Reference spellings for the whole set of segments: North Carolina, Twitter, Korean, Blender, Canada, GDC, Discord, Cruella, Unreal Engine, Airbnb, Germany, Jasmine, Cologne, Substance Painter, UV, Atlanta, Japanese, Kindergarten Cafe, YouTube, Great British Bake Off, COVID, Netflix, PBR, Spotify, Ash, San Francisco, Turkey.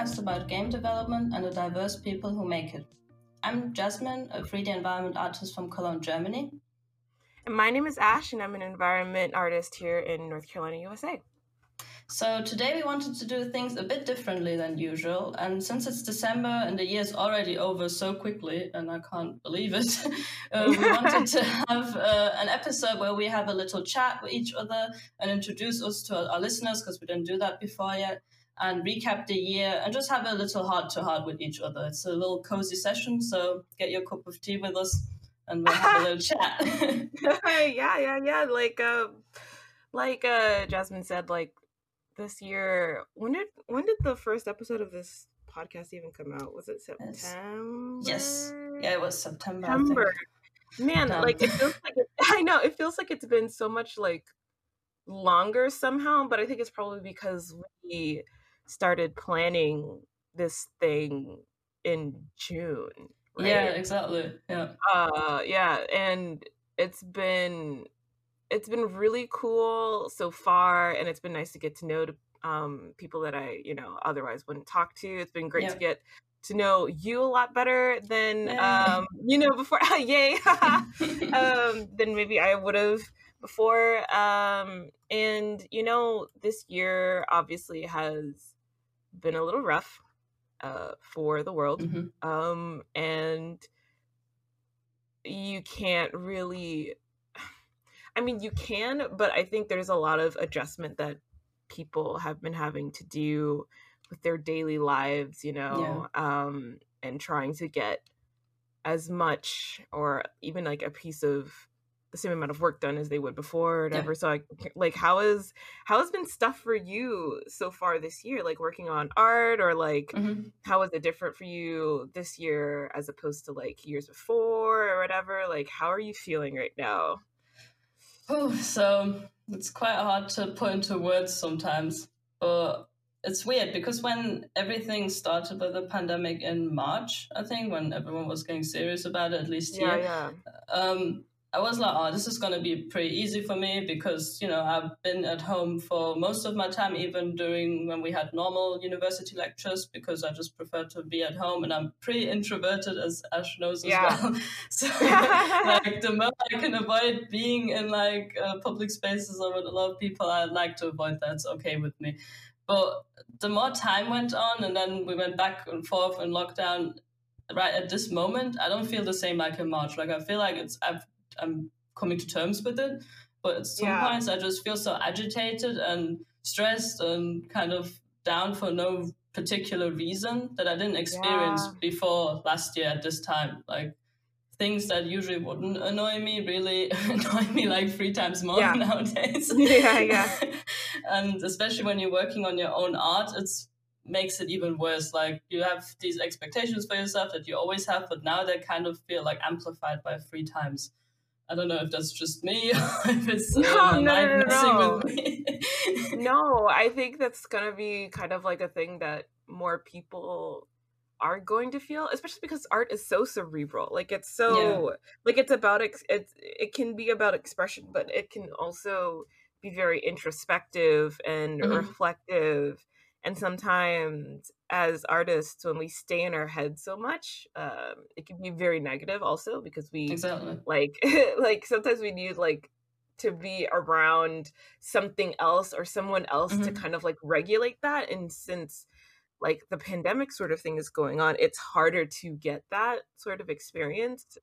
podcast about game development and the diverse people who make it. I'm Jasmine, a 3D environment artist from Cologne, Germany. And my name is Ash, and I'm an environment artist here in North Carolina, USA. So today we wanted to do things a bit differently than usual, and since it's December and the year's already over so quickly, and I can't believe it, we wanted to have an episode where we have a little chat with each other and introduce us to our listeners, because we didn't do that before yet, and recap the year and just have a little heart-to-heart with each other. It's a little cozy session, so get your cup of tea with us and we'll have a little chat. Yeah. Like Jasmine said, this year, when did the first episode of this podcast even come out? Was it September? Yes. Yeah, it was September. I think. Man, it feels like it feels like it's been so much longer somehow, but I think it's probably because we started planning this thing in June. Right? Yeah, exactly. Yeah. And it's been really cool so far, and it's been nice to get to know people that I, otherwise wouldn't talk to. It's been great to get to know you a lot better than, before. Yay! Than maybe I would have before. This year obviously has been a little rough for the world, mm-hmm. And you can't really. I mean, you can, but I think there's a lot of adjustment that people have been having to do with their daily lives, and trying to get as much or even a piece of the same amount of work done as they would before or whatever. Yeah. So how has been stuff for you so far this year, working on art or mm-hmm. How is it different for you this year as opposed to years before or whatever? How are you feeling right now? Oh, so it's quite hard to put into words sometimes, but it's weird because when everything started with the pandemic in March, I think when everyone was getting serious about it, at least here, I was like, oh, this is going to be pretty easy for me because, I've been at home for most of my time, even during when we had normal university lectures, because I just prefer to be at home and I'm pretty introverted, as Ash knows as well. So the more I can avoid being in public spaces or with a lot of people, I like to avoid that. It's okay with me. But the more time went on and then we went back and forth in lockdown, right at this moment, I don't feel the same in March. I feel like I'm coming to terms with it, but at some points I just feel so agitated and stressed and kind of down for no particular reason that I didn't experience before last year at this time. Things that usually wouldn't annoy me really annoy me 3 times more nowadays. And especially when you're working on your own art, makes it even worse. You have these expectations for yourself that you always have, but now they kind of feel amplified by 3 times. I don't know if that's just me or if it's messing with me. No, I think that's gonna be kind of a thing that more people are going to feel, especially because art is so cerebral. It's so it's about it can be about expression, but it can also be very introspective and mm-hmm. reflective. And sometimes as artists, when we stay in our heads so much, it can be very negative also because we sometimes we need to be around something else or someone else mm-hmm. to kind of regulate that. And since the pandemic sort of thing is going on, it's harder to get that sort of experience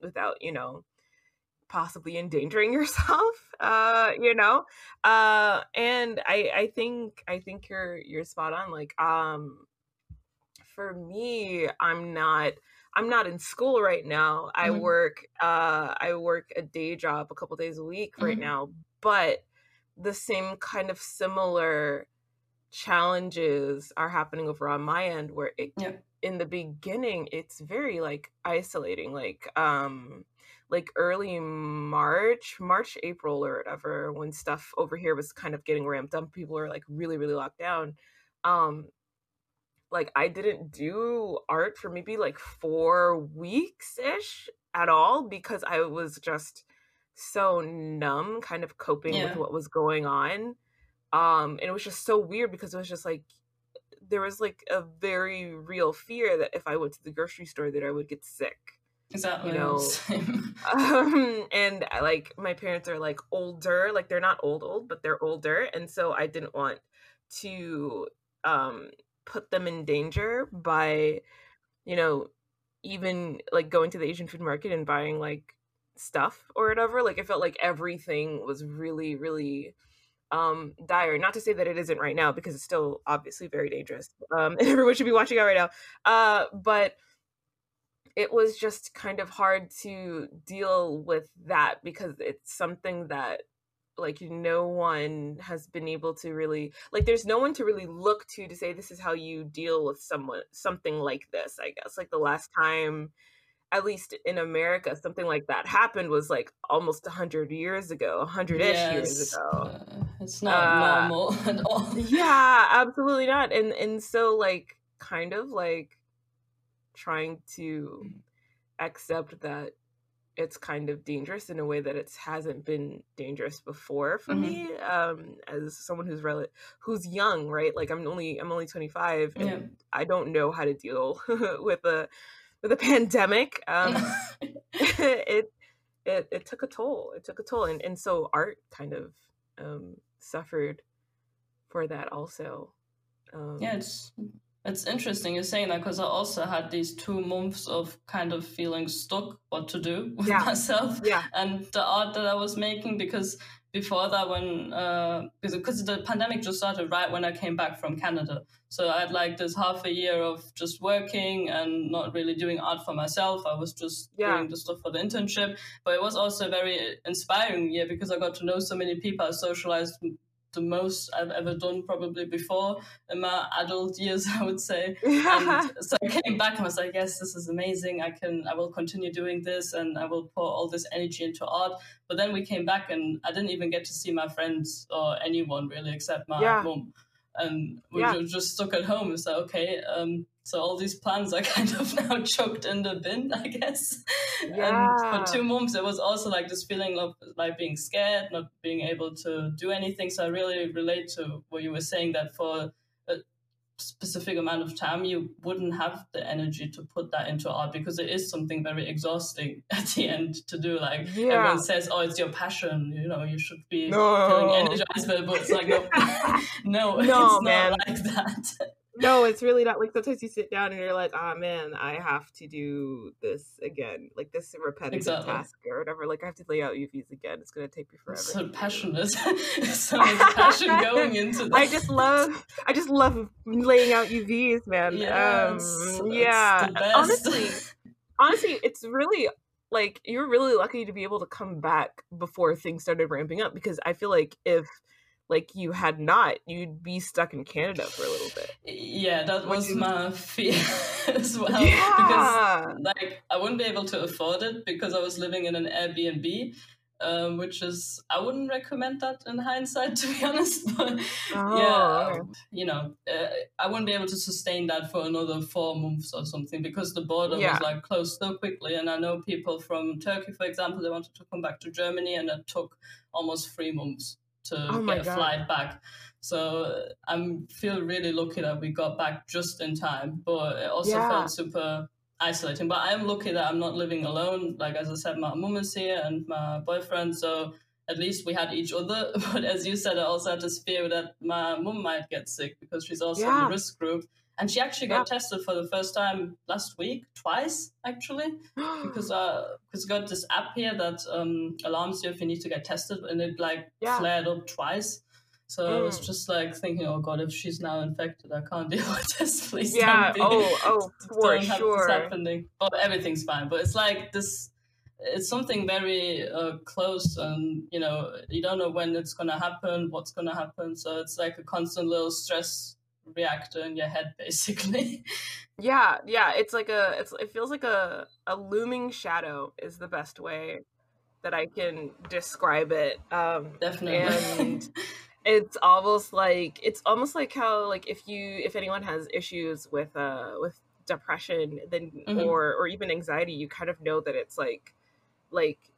without, possibly endangering yourself, and I think you're spot on. For me, I'm not in school right now. Mm-hmm. I work a day job a couple days a week right mm-hmm. now, but the same kind of similar challenges are happening over on my end where it in the beginning, it's very isolating, early March, April or whatever, when stuff over here was kind of getting ramped up, people were really, really locked down. I didn't do art for maybe 4 weeks-ish at all because I was just so numb, kind of coping with what was going on. And it was just so weird because it was just there was like a very real fear that if I went to the grocery store that I would get sick. Exactly. You know, and I, like, my parents are like older, like they're not old, but they're older. And so I didn't want to put them in danger by, you know, even like going to the Asian food market and buying like stuff or whatever. Like, I felt like everything was really, really dire. Not to say that it isn't right now, because it's still obviously very dangerous. And everyone should be watching out right now. But it was just kind of hard to deal with that, because it's something that, like, no one has been able to really, like, there's no one to really look to say this is how you deal with something like this, I guess. Like, the last time, at least in America, something like that happened was like almost 100-ish yes. years ago. It's not normal at all. Yeah, absolutely not. And so, like, kind of like trying to accept that it's kind of dangerous in a way that it hasn't been dangerous before for mm-hmm. me, as someone who's young, right? Like, I'm only 25, and yeah. I don't know how to deal with a pandemic. It took a toll. It took a toll, and so art kind of suffered for that also. Yeah, it's interesting you're saying that, because I also had these 2 months of kind of feeling stuck what to do with yeah. myself yeah. and the art that I was making, because before that, when because the pandemic just started right when I came back from Canada, so I had like this half a year of just working and not really doing art for myself. I was just yeah. doing the stuff for the internship, but it was also a very inspiring year because I got to know so many people. I socialized the most I've ever done probably before in my adult years, I would say. And so I came back and I was like, yes, this is amazing. I will continue doing this, and I will pour all this energy into art. But then we came back and I didn't even get to see my friends or anyone really, except my yeah. mum. And we yeah. were just stuck at home. It's like, okay, so all these plans are kind of now chucked in the bin, I guess. Yeah. And for 2 months, it was also like this feeling of like being scared, not being able to do anything. So I really relate to what you were saying, that for a specific amount of time, you wouldn't have the energy to put that into art, because it is something very exhausting at the end to do. Like yeah. everyone says, oh, it's your passion, you know, you should be feeling energized, but it's like, no, it's man. Not like that. No, it's really not. Like, sometimes you sit down and you're like, ah, man, I have to do this again. Like, this repetitive exactly. task or whatever. Like, I have to lay out UVs again. It's going to take me forever. So passionate. So much passion going into that. I just love laying out UVs, man. Yeah. Yeah. Honestly, it's really, like, you're really lucky to be able to come back before things started ramping up, because I feel like if... like you had not, you'd be stuck in Canada for a little bit. Yeah, that was my fear as well. Yeah. Because like I wouldn't be able to afford it, because I was living in an Airbnb, which is, I wouldn't recommend that in hindsight, to be honest. But yeah, you know, I wouldn't be able to sustain that for another 4 months or something, because the border yeah. was like closed so quickly. And I know people from Turkey, for example, they wanted to come back to Germany, and it took almost 3 months to get a flight back. So I feel really lucky that we got back just in time, but it also yeah. felt super isolating. But I'm lucky that I'm not living alone. Like, as I said, my mum is here and my boyfriend, so at least we had each other. But as you said, I also had this fear that my mum might get sick, because she's also yeah. in the risk group. And she actually got yeah. tested for the first time last week, twice actually, because got this app here that alarms you if you need to get tested, and it like yeah. flared up twice. So I was just like thinking, oh God, if she's now infected, I can't deal with this. Please yeah. don't be. Oh, for don't have sure. this happening. But everything's fine. But it's like this. It's something very close, and you know, you don't know when it's gonna happen, what's gonna happen. So it's like a constant little stress reactor in your head, basically. Yeah It's like it feels like a looming shadow is the best way that I can describe it. Definitely. And it's almost like how, like, if anyone has issues with depression, then mm-hmm. or even anxiety, you kind of know that it's like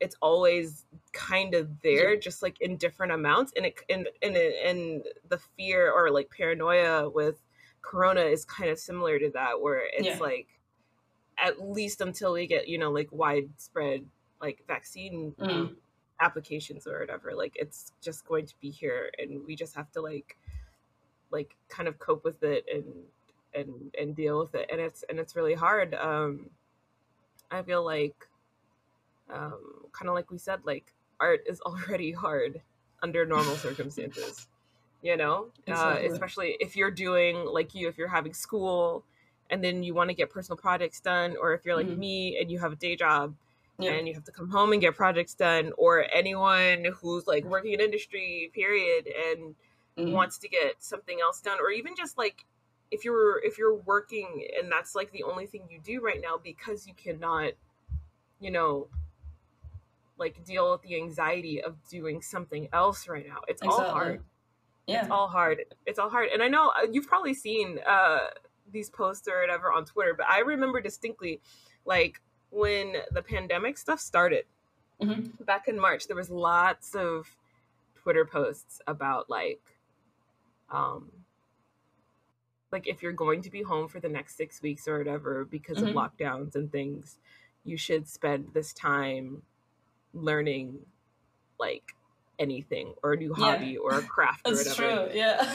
it's always kind of there, just like in different amounts, and the fear or like paranoia with Corona is kind of similar to that, where it's like, at least until we get, you know, like widespread like vaccine applications or whatever, like it's just going to be here, and we just have to like kind of cope with it and deal with it. And it's really hard. I feel like, kind of like we said, like art is already hard under normal circumstances, you know, exactly. Especially if you're doing like if you're having school and then you want to get personal projects done, or if you're like me and you have a day job and you have to come home and get projects done, or anyone who's like working in industry period and wants to get something else done, or even just like if you're working and that's like the only thing you do right now because you cannot, you know, like deal with the anxiety of doing something else right now. It's all hard. Yeah. It's all hard. And I know you've probably seen these posts or whatever on Twitter, but I remember distinctly like when the pandemic stuff started back in March, there was lots of Twitter posts about like if you're going to be home for the next 6 weeks or whatever because of lockdowns and things, you should spend this time learning like anything or a new hobby or a craft or whatever. True. Yeah.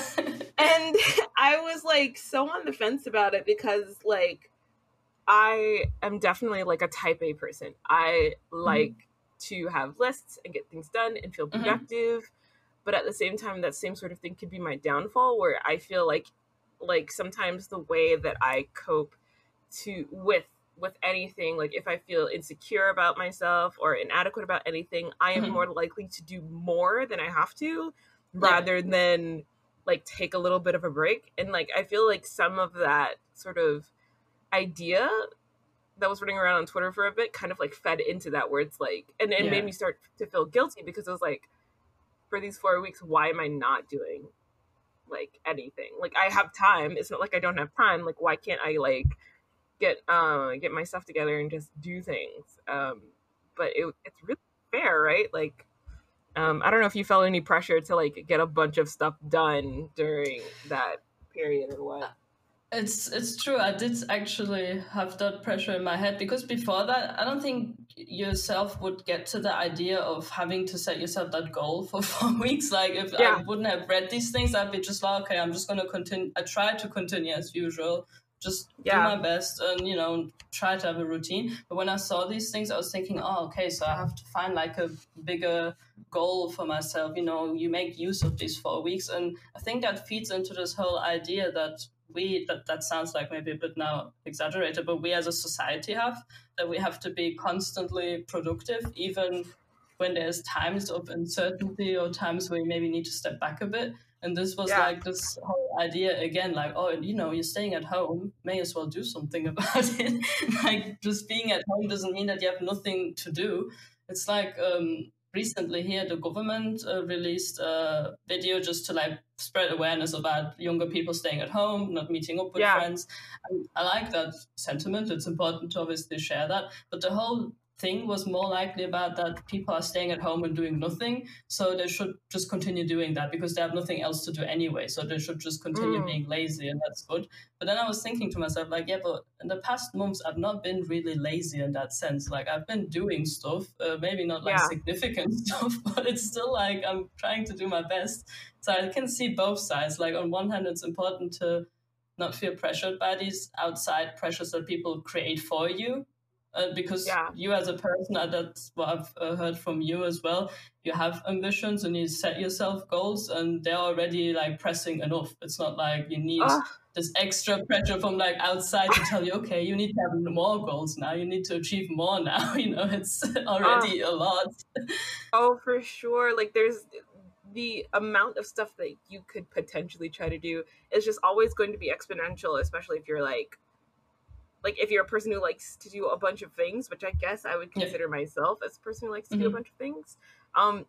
And I was like so on the fence about it because like I am definitely like a type A person. I like to have lists and get things done and feel productive. But at the same time, that same sort of thing could be my downfall, where I feel like sometimes the way that I cope with anything, like if I feel insecure about myself or inadequate about anything, I am more likely to do more than I have to rather than like take a little bit of a break. And like I feel like some of that sort of idea that was running around on Twitter for a bit kind of like fed into that, where it's like, and it made me start to feel guilty because I was like, for these 4 weeks, why am I not doing like anything? Like I have time. It's not like I don't have time. Like why can't I like get my stuff together and just do things? But it's really fair, right? Like I don't know if you felt any pressure to like get a bunch of stuff done during that period or what. It's true. I did actually have that pressure in my head, because before that, I don't think yourself would get to the idea of having to set yourself that goal for 4 weeks. Like if I wouldn't have read these things, I'd be just like, okay, I'm just going to continue. I try to continue as usual. Just do my best and, you know, try to have a routine. But when I saw these things, I was thinking, oh, okay, so I have to find like a bigger goal for myself. You know, you make use of these 4 weeks. And I think that feeds into this whole idea that that sounds like maybe a bit now exaggerated, but we as a society that we have to be constantly productive, even when there's times of uncertainty or times where you maybe need to step back a bit. And this was like this whole idea again, like, oh, you know, you're staying at home, may as well do something about it. Like just being at home doesn't mean that you have nothing to do. It's like recently here, the government released a video just to like spread awareness about younger people staying at home, not meeting up with friends. And I like that sentiment. It's important to obviously share that. But the whole thing was more likely about that people are staying at home and doing nothing. So they should just continue doing that because they have nothing else to do anyway. So they should just continue being lazy, and that's good. But then I was thinking to myself, like, yeah, but in the past months, I've not been really lazy in that sense. Like I've been doing stuff, maybe not like significant stuff, but it's still like I'm trying to do my best. So I can see both sides. Like on one hand, it's important to not feel pressured by these outside pressures that people create for you. Because you as a person, that's what I've heard from you as well, you have ambitions and you set yourself goals, and they're already like pressing enough. It's not like you need this extra pressure from like outside to tell you, okay, you need to have more goals now, you need to achieve more now, you know, it's already a lot. Oh, for sure. Like there's the amount of stuff that you could potentially try to do is just always going to be exponential, especially if you're like if you're a person who likes to do a bunch of things, which I guess I would consider myself as a person who likes to do a bunch of things.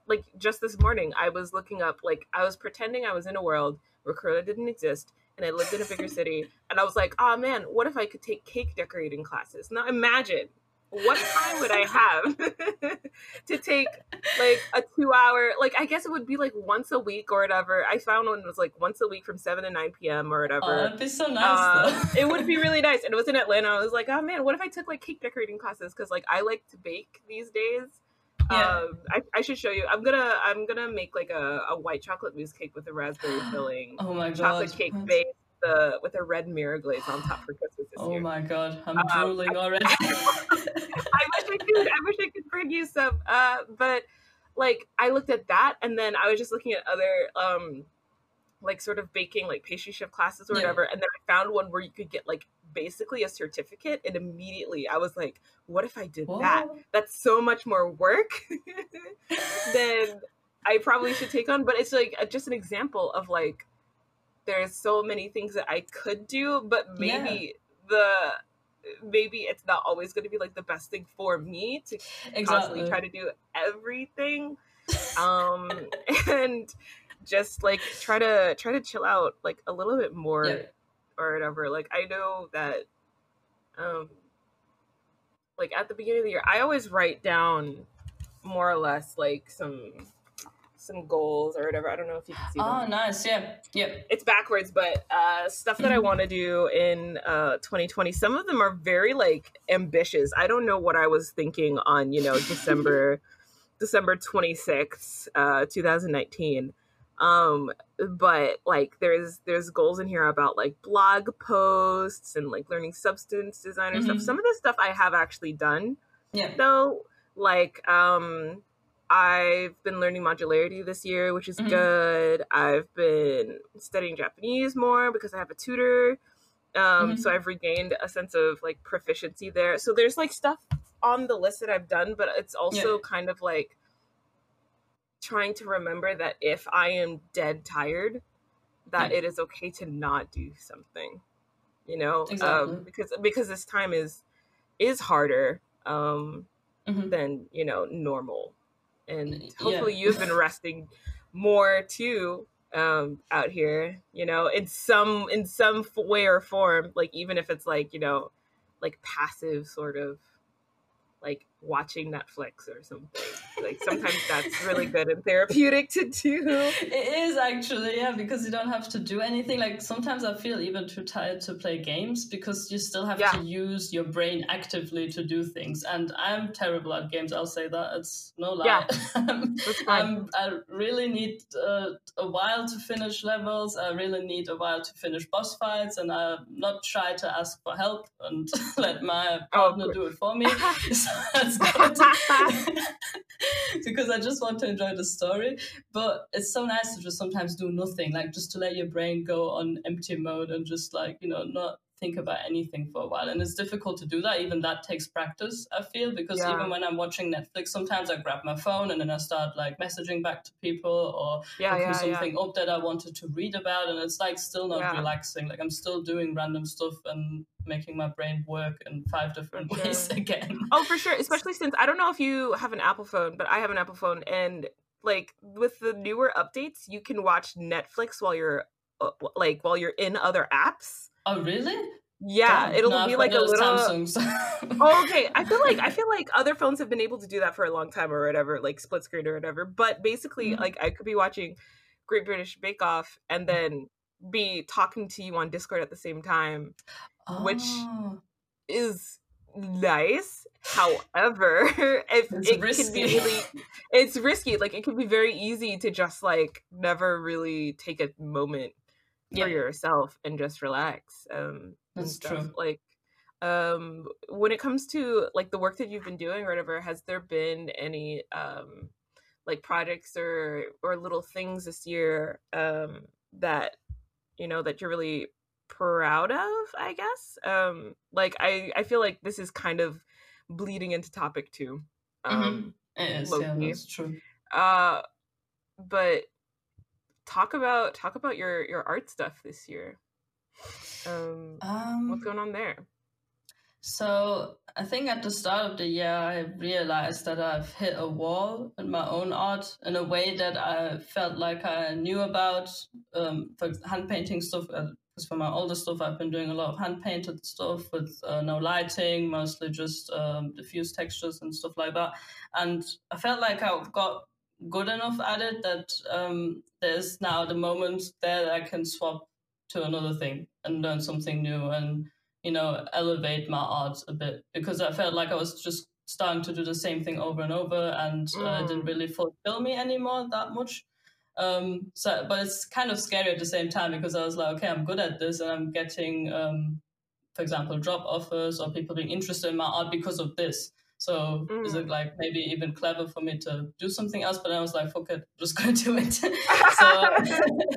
Like just this morning, I was looking up, like I was pretending I was in a world where Cruella didn't exist and I lived in a bigger city. And I was like, oh man, what if I could take cake decorating classes? Now imagine what time would I have to take like a 2 hour, like I guess it would be like once a week or whatever. I found one that was like once a week from 7 to 9 p.m. or whatever. Oh, that'd be so nice though. It would be really nice. And it was in Atlanta. I was like, oh man, what if I took like cake decorating classes? Because like I like to bake these days. Yeah. I should show you. I'm gonna make like a white chocolate mousse cake with a raspberry filling. Oh my god! Chocolate cake base with a red mirror glaze on top for Christmas this year. Oh my god, I'm drooling already. I wish I could bring you some. But like I looked at that, and then I was just looking at other like sort of baking like pastry chef classes or whatever, and then I found one where you could get like basically a certificate, and immediately I was like, what if I did that? That's so much more work than I probably should take on. But it's like just an example of like there's so many things that I could do, but maybe maybe it's not always going to be like the best thing for me to constantly try to do everything. And just like try to chill out like a little bit more or whatever. Like I know that like at the beginning of the year I always write down more or less like some goals or whatever. I don't know if you can see them. Oh, nice. Yeah. It's backwards, but stuff that I want to do in 2020. Some of them are very like ambitious. I don't know what I was thinking on, you know, December 26th, 2019. But like there's goals in here about like blog posts and like learning substance designer stuff. Some of the stuff I have actually done. Yeah. Though, like I've been learning modularity this year, which is good. I've been studying Japanese more because I have a tutor. So I've regained a sense of like proficiency there. So there's like stuff on the list that I've done, but it's also kind of like trying to remember that if I am dead tired, that it is okay to not do something, you know, because this time is harder than, you know, normal. And hopefully you've been resting more too out here, you know, in some way or form, like even if it's like, you know, like passive sort of like watching Netflix or something. Like sometimes that's really good and therapeutic to do. It is actually, yeah, because you don't have to do anything. Like sometimes I feel even too tired to play games because you still have to use your brain actively to do things. And I'm terrible at games, I'll say that. It's no lie. Yeah. I really need a while to finish levels. I really need a while to finish boss fights, and I'll not try to ask for help and let my partner do it for me. So that's good. Because I just want to enjoy the story, but it's so nice to just sometimes do nothing, like just to let your brain go on empty mode and just like, you know, not think about anything for a while. And it's difficult to do that. Even that takes practice, I feel, because even when I'm watching Netflix, sometimes I grab my phone and then I start like messaging back to people or something up that I wanted to read about, and it's like still not relaxing. Like I'm still doing random stuff and making my brain work in 5 different ways again. Oh, for sure. Especially since I don't know if you have an Apple phone, but I have an Apple phone, and like with the newer updates, you can watch Netflix while you're in other apps. Oh really? Yeah, damn, it'll be like a little. Oh, okay. I feel like other phones have been able to do that for a long time or whatever, like split screen or whatever. But basically, like I could be watching Great British Bake Off and then be talking to you on Discord at the same time, which is nice. However, it's risky. Like it can be very easy to just like never really take a moment for yourself and just relax. That's true. Like when it comes to like the work that you've been doing or whatever, has there been any like projects or little things this year that you know that you're really proud of, I guess? Like I feel like this is kind of bleeding into topic two. It is, yeah, that's true. But talk about your art stuff this year. What's going on there? So I think at the start of the year, I realized that I've hit a wall in my own art in a way that I felt like I knew about. For hand painting stuff, because for my older stuff, I've been doing a lot of hand painted stuff with no lighting, mostly just diffuse textures and stuff like that. And I felt like I've got good enough at it that there's now the moment that I can swap to another thing and learn something new and, you know, elevate my art a bit, because I felt like I was just starting to do the same thing over and over, and it didn't really fulfill me anymore that much. But it's kind of scary at the same time, because I was like, okay, I'm good at this, and I'm getting, for example, job offers or people being interested in my art because of this. So is it like maybe even clever for me to do something else? But I was like, fuck it, I'm just going to do it.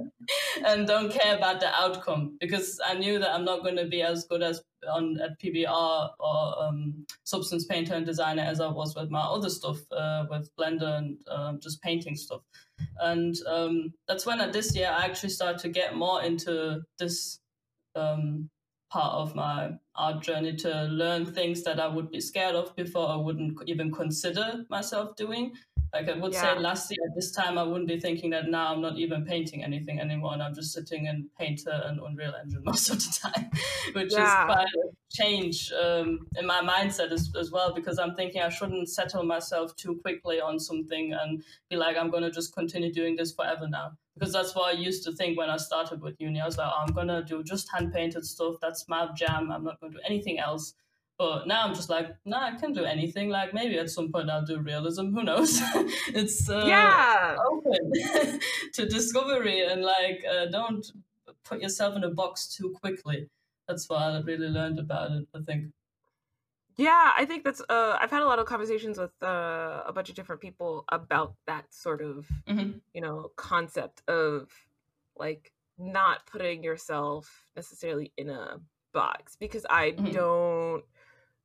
And don't care about the outcome, because I knew that I'm not going to be as good as at PBR or Substance Painter and Designer as I was with my other stuff, with Blender and just painting stuff. And that's when this year I actually started to get more into this part of my art journey, to learn things that I would be scared of before I wouldn't even consider myself doing. Like I would say last year at this time, I wouldn't be thinking that now I'm not even painting anything anymore, and I'm just sitting in Painter and Unreal Engine most of the time, which is quite a change in my mindset as well, because I'm thinking I shouldn't settle myself too quickly on something and be like, I'm going to just continue doing this forever now. Because that's what I used to think when I started with uni. I was like, oh, I'm going to do just hand-painted stuff. That's my jam. I'm not going to do anything else. But now I'm just like, no, I can do anything. Like, maybe at some point I'll do realism. Who knows? It's open to discovery. And, like, don't put yourself in a box too quickly. That's what I really learned about it, I think. Yeah, I think that's, I've had a lot of conversations with a bunch of different people about that sort of, you know, concept of, like, not putting yourself necessarily in a box, because I don't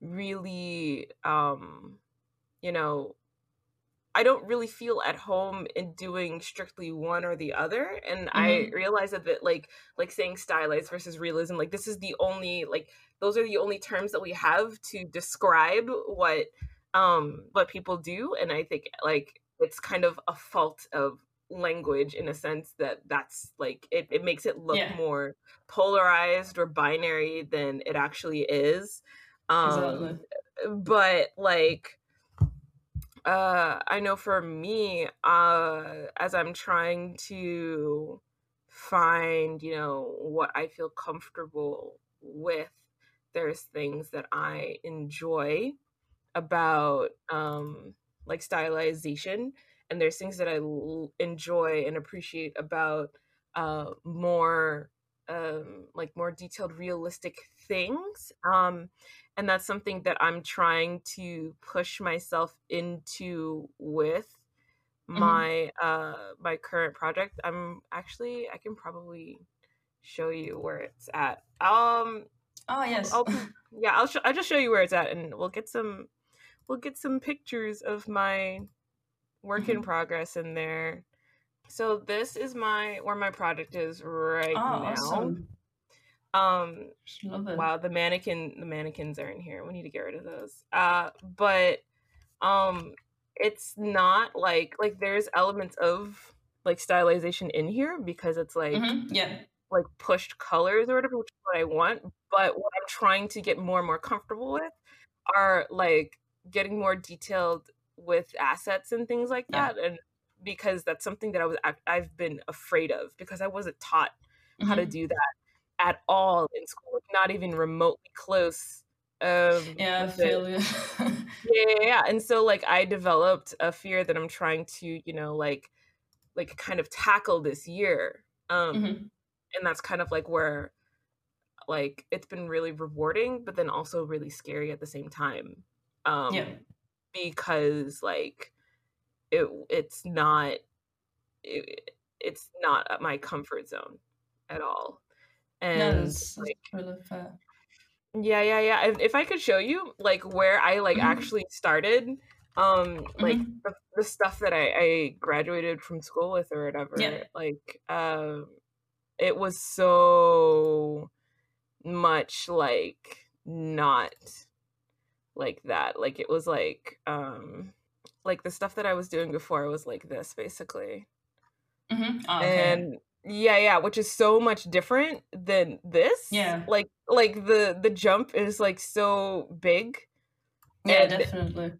really, you know, I don't really feel at home in doing strictly one or the other. And I realized that like saying stylized versus realism, like this is the only, like, those are the only terms that we have to describe what people do. And I think like, it's kind of a fault of language in a sense that's like, it makes it look more polarized or binary than it actually is. But like, I know for me, as I'm trying to find, you know, what I feel comfortable with, there's things that I enjoy about, like stylization, and there's things that I enjoy and appreciate about, more, like more detailed, realistic things. And that's something that I'm trying to push myself into with my my current project. I can probably show you where it's at. I'll just show you where it's at, and we'll get some pictures of my work in progress in there. So this is where my project is right now. Awesome. Wow, the mannequins are in here. We need to get rid of those. But it's not like there's elements of like stylization in here, because it's like like pushed colors or whatever, which is what I want. But what I'm trying to get more and more comfortable with are like getting more detailed with assets and things like that, and because that's something that I've been afraid of, because I wasn't taught how to do that at all in school, not even remotely close. I feel you. And so like I developed a fear that I'm trying to, you know, like kind of tackle this year. And that's kind of like where like it's been really rewarding, but then also really scary at the same time. Because like it's not at my comfort zone at all. And that's like, really fair. If I could show you like where I like actually started, like the stuff that I graduated from school with or whatever, like it was so much like not like that. Like it was like the stuff that I was doing before was like this basically. Mm-hmm. Oh, okay. And yeah, which is so much different than this. Yeah. Like the jump is like so big. Yeah, and, definitely.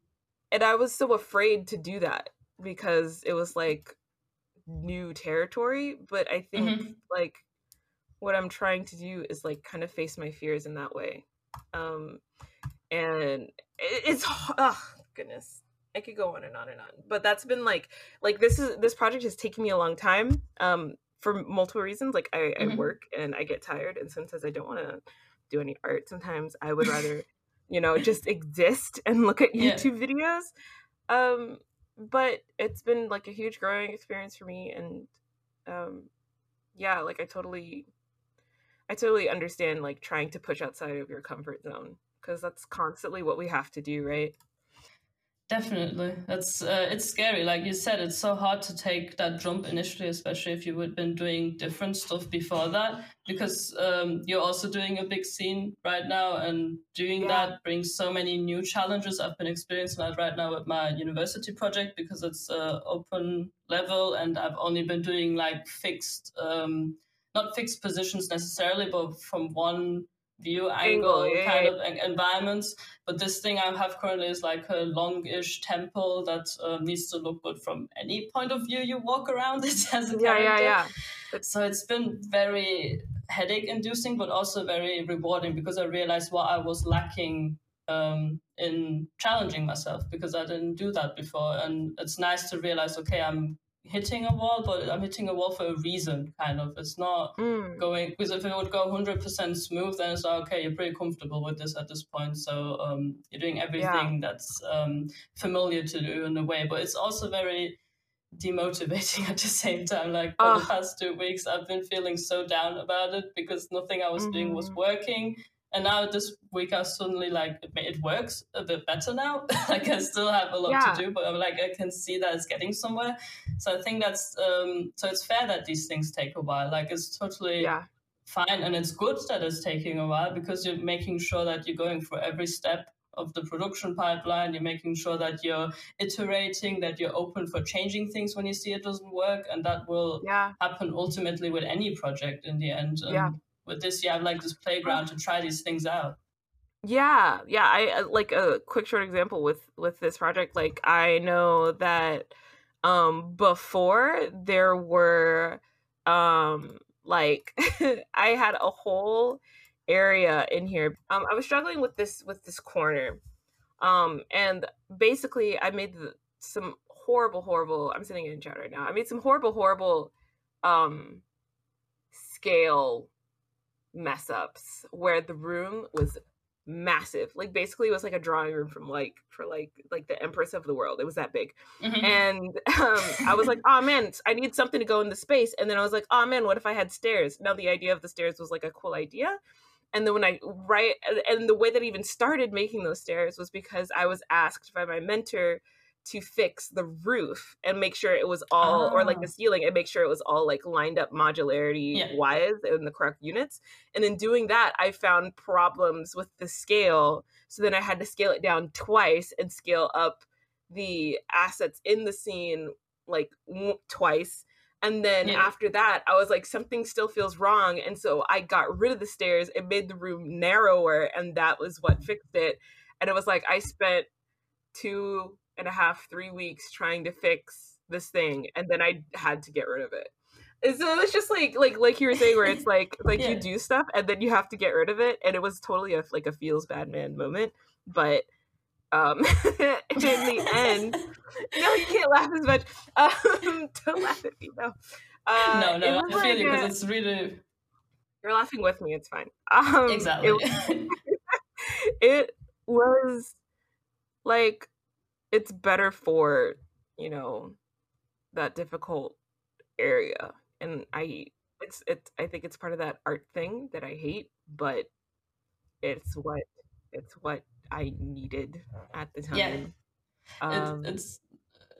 And I was so afraid to do that because it was like new territory, but I think mm-hmm. like what I'm trying to do is like kind of face my fears in that way. And it's, oh goodness, I could go on and on, but that's been like this project has taken me a long time for multiple reasons. Like I work and I get tired, and sometimes I don't want to do any art. Sometimes I would rather just exist and look at YouTube videos. But it's been like a huge growing experience for me, and like I totally understand like trying to push outside of your comfort zone, because that's constantly what we have to do, right? Definitely. That's it's scary. Like you said, it's so hard to take that jump initially, especially if you would have been doing different stuff before that, because you're also doing a big scene right now, and doing that brings so many new challenges. I've been experiencing that right now with my university project, because it's open level, and I've only been doing like fixed, not fixed positions necessarily, but from one view angle kind of environments. But this thing I have currently is like a longish temple that needs to look good from any point of view you walk around. It has a character. So it's been very headache inducing, but also very rewarding, because I realized what I was lacking in challenging myself, because I didn't do that before. And it's nice to realize, okay, I'm hitting a wall, but I'm hitting a wall for a reason, kind of. It's not going, because if it would go 100% smooth, then it's like, okay, you're pretty comfortable with this at this point, so you're doing everything that's familiar to do in a way. But it's also very demotivating at the same time. Like for the past 2 weeks, I've been feeling so down about it, because nothing I was doing was working. And now this week, I suddenly like, it works a bit better now. Like I still have a lot to do, but I'm like, I can see that it's getting somewhere. So I think that's, so it's fair that these things take a while. Like it's totally fine. And it's good that it's taking a while, because you're making sure that you're going for every step of the production pipeline. You're making sure that you're iterating, that you're open for changing things when you see it doesn't work. And that will happen ultimately with any project in the end. With this, you have like this playground to try these things out. I like a quick short example with this project. Like I know that before there were like I had a whole area in here. I was struggling with this corner, and basically I made some horrible. I'm sitting in chat right now. I made some horrible scale mess ups where the room was massive. Like basically it was like a drawing room from for the Empress of the world. It was that big. Mm-hmm. And I was like, oh man, I need something to go in the space. And then I was like, oh man, what if I had stairs? Now the idea of the stairs was like a cool idea. And then the way that I even started making those stairs was because I was asked by my mentor to fix the roof and make sure it was all, or like the ceiling, and make sure it was all like lined up modularity-wise in the correct units. And in doing that, I found problems with the scale. So then I had to scale it down twice and scale up the assets in the scene like twice. And then after that, I was like, something still feels wrong. And so I got rid of the stairs. It made the room narrower, and that was what fixed it. And it was like, I spent 2.5-3 weeks trying to fix this thing, and then I had to get rid of it. And so it's just like you were saying, where it's like you do stuff and then you have to get rid of it. And it was totally a feels bad man moment, but in the end, no, you can't laugh as much. Don't laugh at me though. No, I feel you, because it's really, you're laughing with me. It's fine. Exactly. It was like, it's better for, that difficult area. And I think it's part of that art thing that I hate, but it's what I needed at the time.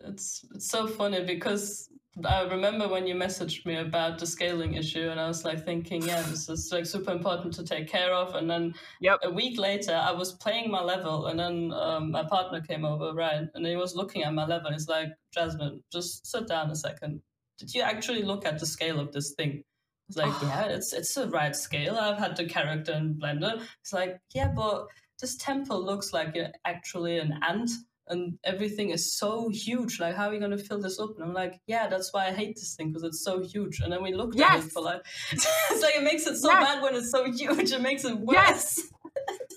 It's so funny, because I remember when you messaged me about the scaling issue, and I was like thinking, yeah, this is like super important to take care of. And then a week later, I was playing my level, and then my partner came over, Ryan, and he was looking at my level. And he's like, Jasmine, just sit down a second. Did you actually look at the scale of this thing? It's like, yeah, it's the right scale. I've had the character in Blender. It's like, yeah, but this temple looks like actually an ant. And everything is so huge. Like, how are we going to fill this up? And I'm like, yeah, that's why I hate this thing, because it's so huge. And then we looked at it for like, it's like it makes it so bad when it's so huge. It makes it worse. Yes.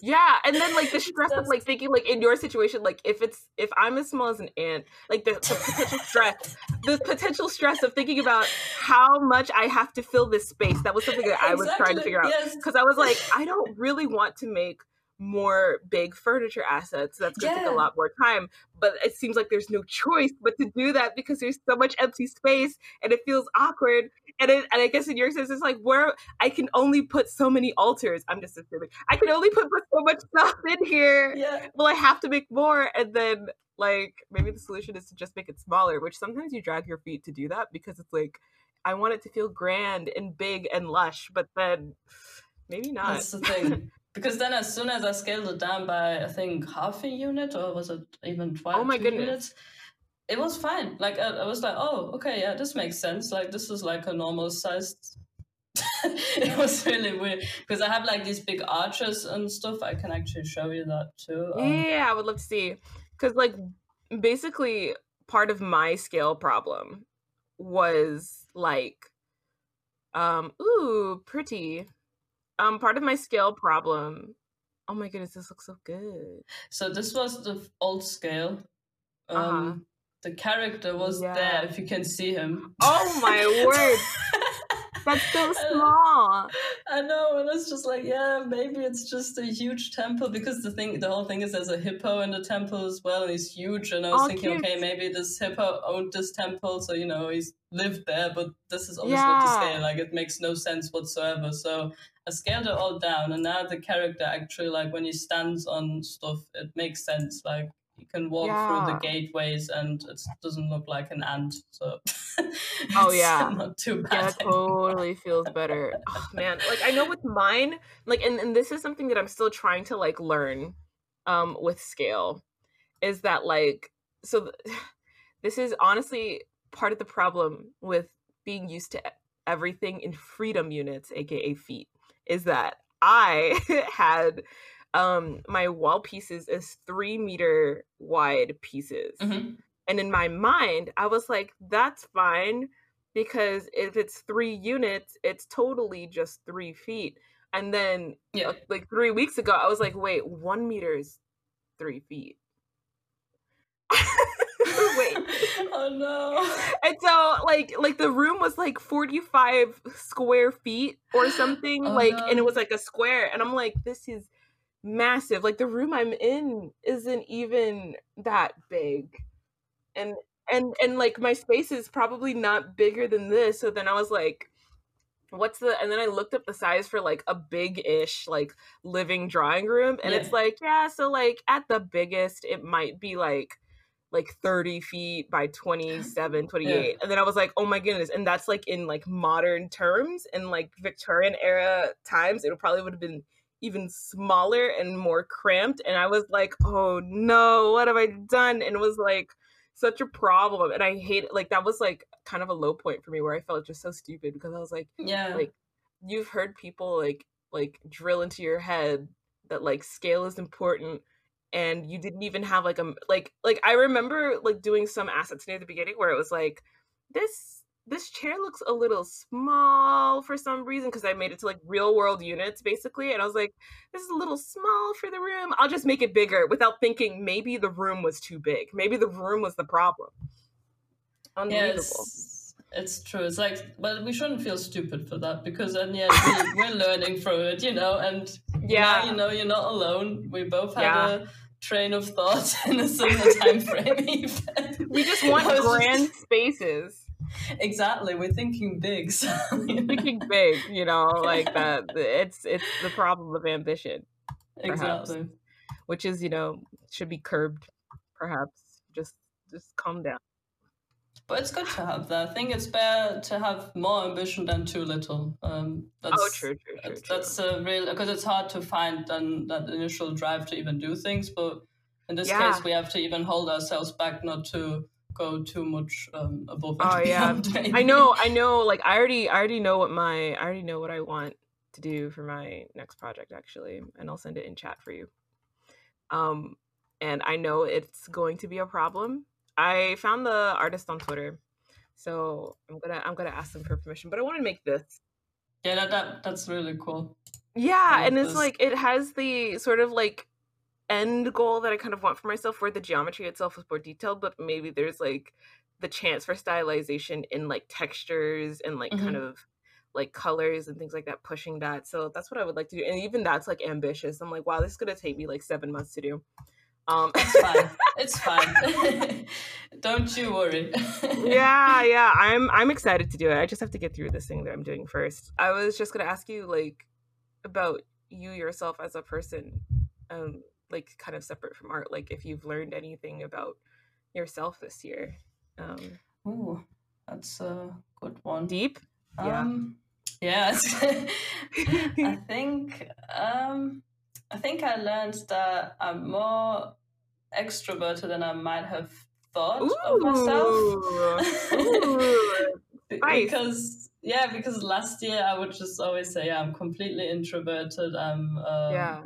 Yeah, and then like the stress of like thinking like in your situation, like if I'm as small as an ant, like the potential stress of thinking about how much I have to fill this space. That was something that I was trying to figure out, because I was like, I don't really want to make more big furniture assets. That's going to take a lot more time, but it seems like there's no choice but to do that because there's so much empty space and it feels awkward. And I guess in your sense, it's like, where I can only put so many altars. I'm just assuming I can only put so much stuff in here. Yeah. Well, I have to make more. And then like, maybe the solution is to just make it smaller, which sometimes you drag your feet to do that, because it's like, I want it to feel grand and big and lush, but then maybe not. That's the thing. Because then as soon as I scaled it down by, I think, half a unit, or was it even twice? Oh my goodness. Units, it was fine. Like, I was like, oh, okay, yeah, this makes sense. Like, this is like a normal sized... It was really weird. Because I have like these big arches and stuff. I can actually show you that too. Yeah, I would love to see. Because like, basically, part of my scale problem was like, ooh, pretty... part of my scale problem. Oh my goodness, this looks so good. So this was the old scale. The character was there, if you can see him. Oh my word. That's so small. I know, and it's just like, yeah, maybe it's just a huge temple, because the whole thing is there's a hippo in the temple as well, and he's huge, and I was thinking, okay, maybe this hippo owned this temple, so, you know, he's lived there, but this is almost not the scale. Like, it makes no sense whatsoever, so... I scaled it all down, and now the character actually, like, when he stands on stuff, it makes sense. Like, he can walk through the gateways, and it doesn't look like an ant. So, oh yeah, not too bad. Yeah, it totally feels better. Oh, man, like I know with mine, like, and this is something that I'm still trying to like learn, with scale, is that like this is honestly part of the problem with being used to everything in freedom units, aka feet. Is that I had my wall pieces as 3-meter wide pieces. Mm-hmm. And in my mind, I was like, that's fine, because if it's 3 units, it's totally just 3 feet. And then like 3 weeks ago, I was like, wait, 1 meter is 3 feet. Wait. Oh no. And so like the room was like 45 square feet or something. And it was like a square, and I'm like, this is massive. Like, the room I'm in isn't even that big, and like my space is probably not bigger than this. So then I was like, and then I looked up the size for like a big-ish like living drawing room, and it's like, yeah, so like at the biggest it might be like 30 feet by 27, 28. Yeah. And then I was like, oh my goodness. And that's like in like modern terms, and like Victorian era times, it probably would have been even smaller and more cramped. And I was like, oh no, what have I done? And it was like such a problem. And I hate it. Like, that was like kind of a low point for me, where I felt just so stupid, because I was like, like, you've heard people like drill into your head that like scale is important, and you didn't even have like a like I remember like doing some assets near the beginning where it was like, this chair looks a little small for some reason, because I made it to like real world units basically, and I was like, this is a little small for the room, I'll just make it bigger, without thinking maybe the room was too big, maybe the room was the problem. Unbelievable. It's true. It's like, well, we shouldn't feel stupid for that, because then we're learning from it, you know. And now, you know, you're not alone. We both had a train of thought in a similar time frame. Even. We just want grand spaces. Exactly. We're thinking big. So, you know. Thinking big, you know, like that. It's the problem of ambition. Perhaps, exactly. Which is, you know, should be curbed. Perhaps just calm down. But it's good to have that. I think it's better to have more ambition than too little. True. That's a real, because it's hard to find that initial drive to even do things. But in this case, we have to even hold ourselves back not to go too much above. Oh yeah, I know. Like I already know what I want to do for my next project actually, and I'll send it in chat for you. And I know it's going to be a problem. I found the artist on Twitter, so I'm gonna ask them for permission. But I want to make this. Yeah, that's really cool. Yeah, and it's like it has the sort of like end goal that I kind of want for myself, where the geometry itself is more detailed, but maybe there's like the chance for stylization in like textures and like kind of like colors and things like that, pushing that. So that's what I would like to do, and even that's like ambitious. I'm like, wow, this is gonna take me like 7 months to do. It's fine Don't you worry. yeah I'm excited to do it. I just have to get through this thing that I'm doing first. I was just gonna ask you like about you yourself as a person, like kind of separate from art, like if you've learned anything about yourself this year. Ooh, that's a good one. Deep. I think I learned that I'm more extroverted than I might have thought of myself. Because last year I would just always say I'm completely introverted. I'm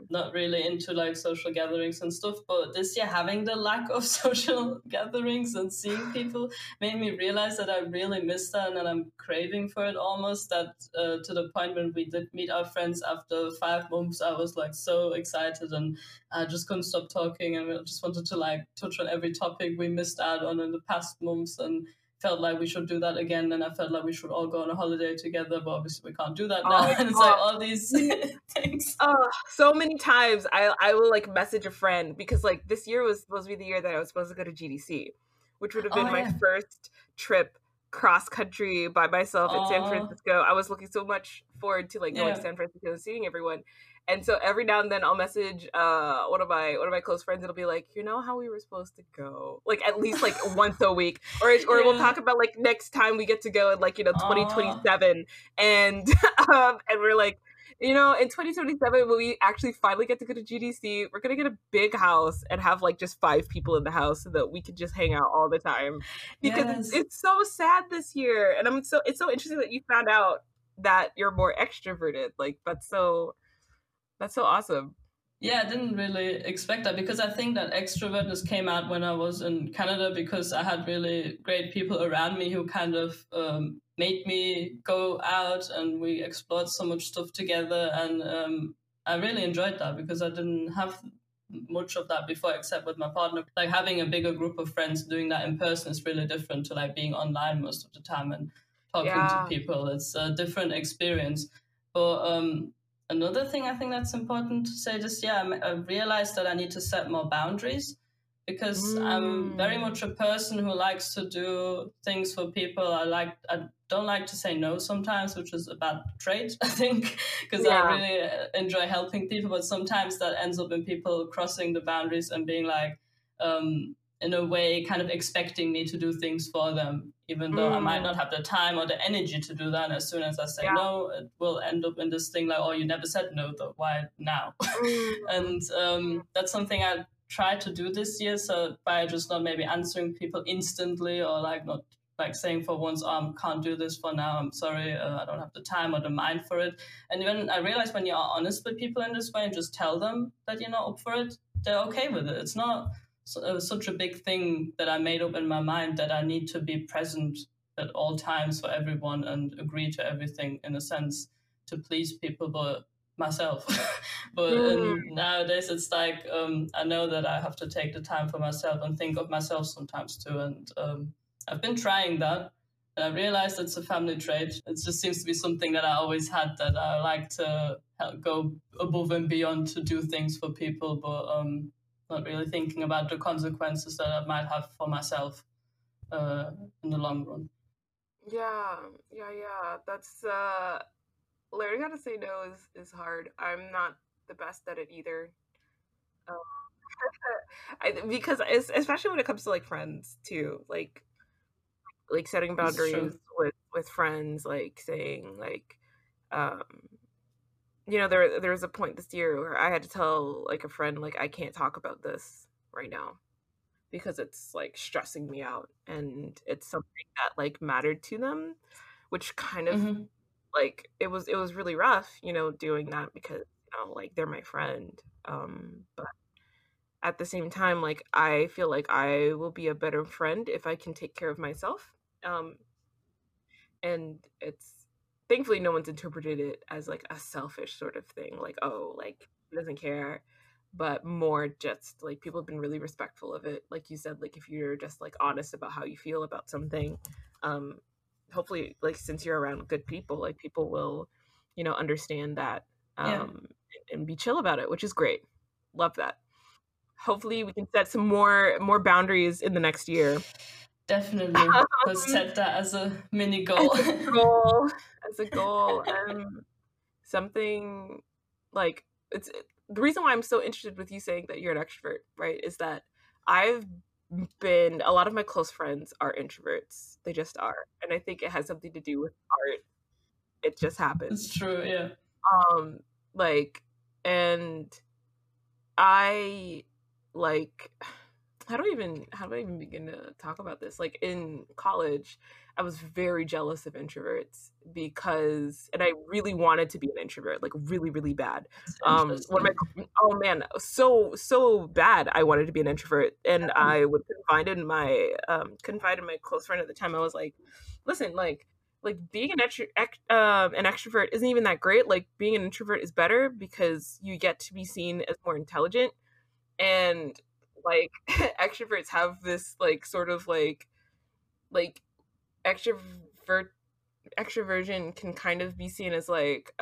not really into like social gatherings and stuff. But this year, having the lack of social gatherings and seeing people made me realize that I really miss that, and that I'm craving for it almost. That to the point when we did meet our friends after 5 months, I was like so excited and I just couldn't stop talking, and I just wanted to like touch on every topic we missed out on in the past months and felt like we should do that again, and I felt like we should all go on a holiday together, but obviously we can't do that now. And it's like all these things. So many times I will like message a friend, because like this year was supposed to be the year that I was supposed to go to GDC, which would have been my first trip cross country by myself in San Francisco. I was looking so much forward to like going to San Francisco and seeing everyone. And so every now and then I'll message one of my close friends. It'll be like, you know how we were supposed to go, like at least like once a week, or we'll talk about like next time we get to go in like 2027, and we're like, in 2027 when we actually finally get to go to GDC, we're gonna get a big house and have like just 5 people in the house so that we can just hang out all the time, because it's so sad this year. And it's so interesting that you found out that you're more extroverted. Like that's so awesome. Yeah, I didn't really expect that, because I think that extrovertness came out when I was in Canada, because I had really great people around me who kind of made me go out, and we explored so much stuff together. And I really enjoyed that, because I didn't have much of that before, except with my partner. Like having a bigger group of friends, doing that in person is really different to like being online most of the time and talking to people. It's a different experience. But another thing I think that's important to say this year, I realized that I need to set more boundaries, because I'm very much a person who likes to do things for people. I don't like to say no sometimes, which is a bad trait, I think, because I really enjoy helping people. But sometimes that ends up in people crossing the boundaries and being like, in a way, kind of expecting me to do things for them, even though I might not have the time or the energy to do that. And as soon as I say no, it will end up in this thing like, oh, you never said no, though. Why now? And that's something I try to do this year. So by just not maybe answering people instantly, or like not like saying for once, I can't do this for now. I'm sorry, I don't have the time or the mind for it. And even I realize when you are honest with people in this way and just tell them that you're not up for it, they're okay with it. It's not... So it was such a big thing that I made up in my mind, that I need to be present at all times for everyone and agree to everything, in a sense, to please people but myself. Nowadays it's like I know that I have to take the time for myself and think of myself sometimes too. And I've been trying that, and I realized it's a family trait. It just seems to be something that I always had, that I like to go above and beyond to do things for people, but not really thinking about the consequences that I might have for myself in the long run. Yeah. That's learning how to say no is hard. I'm not the best at it either. Because especially when it comes to like friends too, like like setting boundaries with friends, like saying like, you know, there was a point this year where I had to tell like a friend, like, I can't talk about this right now because it's like stressing me out, and it's something that like mattered to them, which kind of mm-hmm. like, it was really rough, you know, doing that because, you know, like they're my friend. But at the same time, like, I feel like I will be a better friend if I can take care of myself. And it's, thankfully, no one's interpreted it as like a selfish sort of thing, like, oh, like, he doesn't care, but more just like people have been really respectful of it. Like you said, like if you're just like honest about how you feel about something, hopefully, like, since you're around good people, like people will, you know, understand that and be chill about it, which is great. Love that. Hopefully, we can set some more boundaries in the next year. Definitely. Let's set that as a mini goal. As a goal. Something like, it's the reason why I'm so interested with you saying that you're an extrovert, right? Is that I've been, a lot of my close friends are introverts. They just are. And I think it has something to do with art. It just happens. It's true, yeah. And I like, how do I even begin to talk about this? Like, in college, I was very jealous of introverts because I really wanted to be an introvert, like really, really bad. So bad. I wanted to be an introvert, and I would confide in my close friend at the time. I was like, listen, like being an extrovert isn't even that great. Like, being an introvert is better because you get to be seen as more intelligent, and like extroverts have this like sort of like extroversion can kind of be seen as like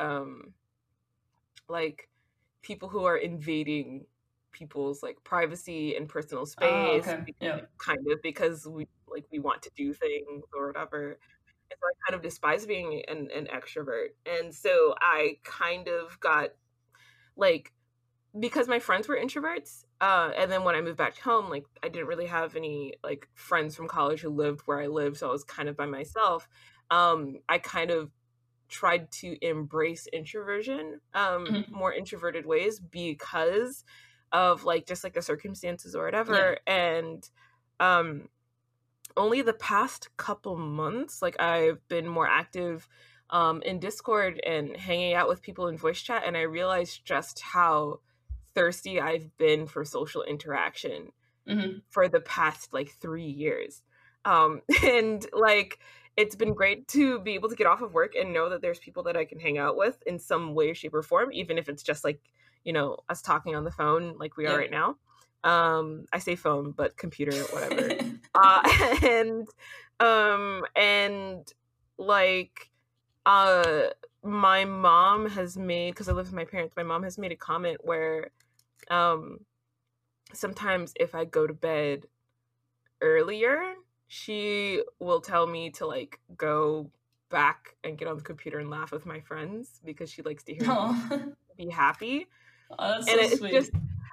people who are invading people's like privacy and personal space. Oh, okay. Yeah. Kind of, because we want to do things or whatever. And so I kind of despise being an extrovert, and so I kind of got like, because my friends were introverts, and then when I moved back home, like, I didn't really have any like friends from college who lived where I lived, so I was kind of by myself. I kind of tried to embrace introversion more introverted ways because of like just like the circumstances or whatever. Yeah. And only the past couple months, like, I've been more active in Discord and hanging out with people in voice chat, and I realized just how thirsty I've been for social interaction for the past like 3 years. And like, it's been great to be able to get off of work and know that there's people that I can hang out with in some way, shape, or form, even if it's just like, you know, us talking on the phone like we are right now. I say phone, but computer, whatever. My mom has made, because I live with my parents, my mom has made a comment where sometimes if I go to bed earlier, she will tell me to like go back and get on the computer and laugh with my friends because she likes to hear me be happy. Oh, that's so sweet.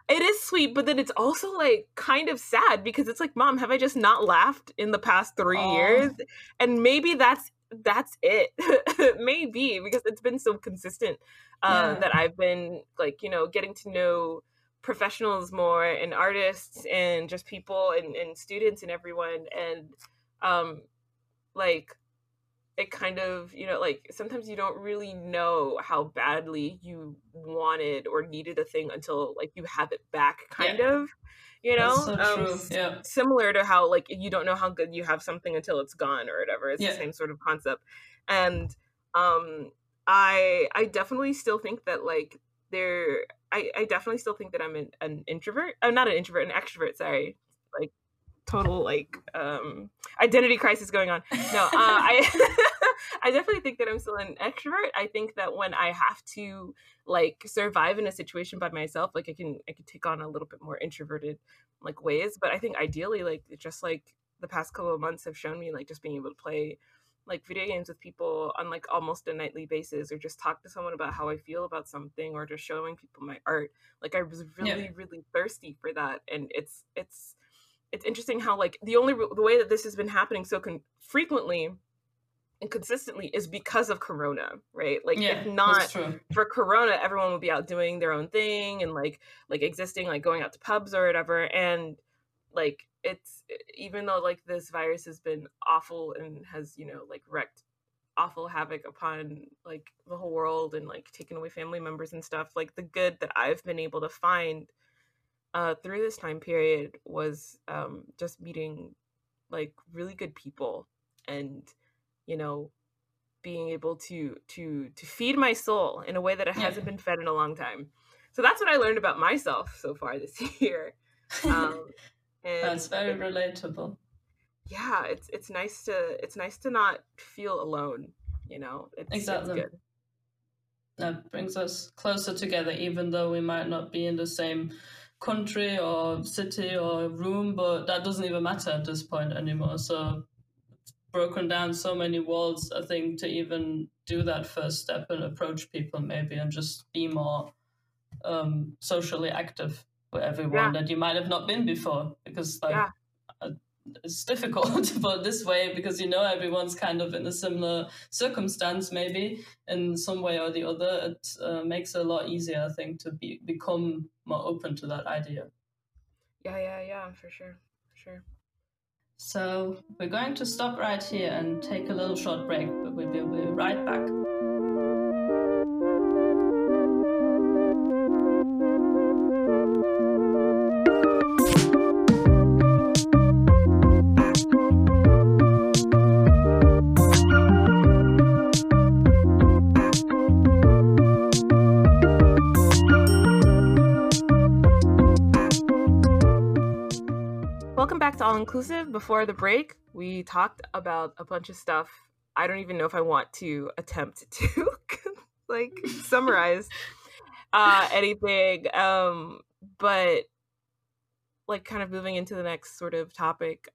It is sweet, but then it's also like kind of sad because it's like, Mom, have I just not laughed in the past 3 years? And maybe that's it. Maybe, because it's been so consistent that I've been like, you know, getting to know professionals more and artists and just people and students and everyone. And like, it kind of, you know, like sometimes you don't really know how badly you wanted or needed a thing until like you have it back, kind of, you know. That's so true. Yeah. Similar to how like you don't know how good you have something until it's gone or whatever. It's the same sort of concept. And I definitely still think that like I definitely still think that I'm an introvert. I'm not an introvert, an extrovert, sorry. Like, total like identity crisis going on. No, I definitely think that I'm still an extrovert. I think that when I have to like survive in a situation by myself, like I can take on a little bit more introverted like ways. But I think ideally, like, just like the past couple of months have shown me, like, just being able to play like video games with people on like almost a nightly basis, or just talk to someone about how I feel about something, or just showing people my art. Like, I was really thirsty for that, and it's it's interesting how like the way that this has been happening so frequently and consistently is because of Corona, right? Like if not for Corona, everyone would be out doing their own thing and like existing, like going out to pubs or whatever. And like, it's, even though like this virus has been awful and has, you know, like wrecked awful havoc upon like the whole world and like taken away family members and stuff, like the good that I've been able to find through this time period was just meeting like really good people and, you know, being able to feed my soul in a way that it hasn't been fed in a long time. So that's what I learned about myself so far this year. And that's very relatable. Yeah, it's nice to not feel alone, you know. Exactly. It's good. That brings us closer together, even though we might not be in the same country or city or room, but that doesn't even matter at this point anymore. So it's broken down so many walls, I think, to even do that first step and approach people maybe and just be more socially active with everyone that you might have not been before, because like it's difficult to put it this way, because you know everyone's kind of in a similar circumstance maybe in some way or the other. It makes it a lot easier, I think, to become more open to that idea. Yeah, for sure. So we're going to stop right here and take a little short break, but we'll be right back. All-inclusive. Before the break, we talked about a bunch of stuff. I don't even know if I want to attempt to like summarize anything, but like kind of moving into the next sort of topic,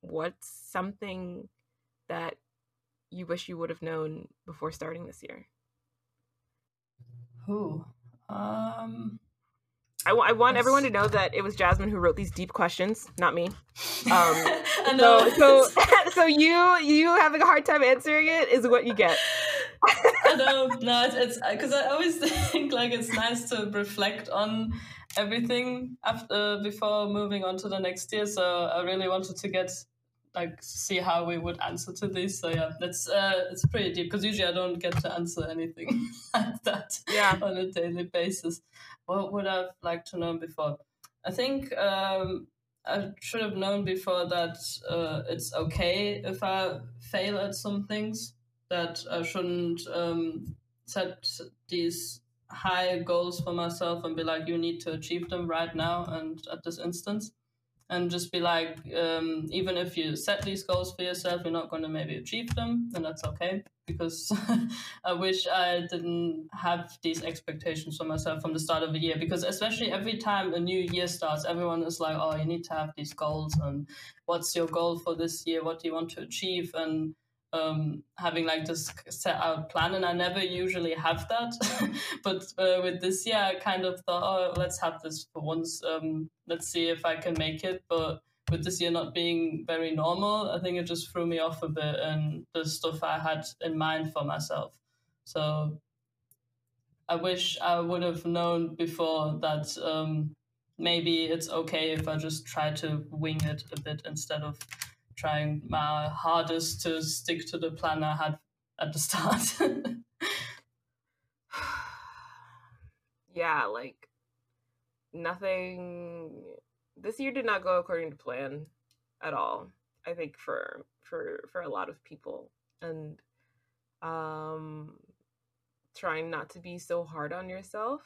what's something that you wish you would have known before starting this year? I want everyone to know that it was Jasmine who wrote these deep questions, not me. So you having a hard time answering it is what you get. I know, no, it's because I always think like it's nice to reflect on everything before moving on to the next year. So I really wanted to see how we would answer to this. So yeah, that's it's pretty deep, because usually I don't get to answer anything like that on a daily basis. What would I like to know before? I think I should have known before that it's okay if I fail at some things, that I shouldn't set these high goals for myself and be like, you need to achieve them right now and at this instance. And just be like, even if you set these goals for yourself, you're not going to maybe achieve them, and that's okay. Because I wish I didn't have these expectations for myself from the start of the year. Because especially every time a new year starts, everyone is like, oh, you need to have these goals. And what's your goal for this year? What do you want to achieve? And having like this set out plan, and I never usually have that but with this year I kind of thought, oh, let's have this for once, let's see if I can make it. But with this year not being very normal, I think it just threw me off a bit and the stuff I had in mind for myself. So I wish I would have known before that maybe it's okay if I just try to wing it a bit instead of trying my hardest to stick to the plan I had at the start. Yeah, like nothing this year did not go according to plan at all, I think, for a lot of people. And trying not to be so hard on yourself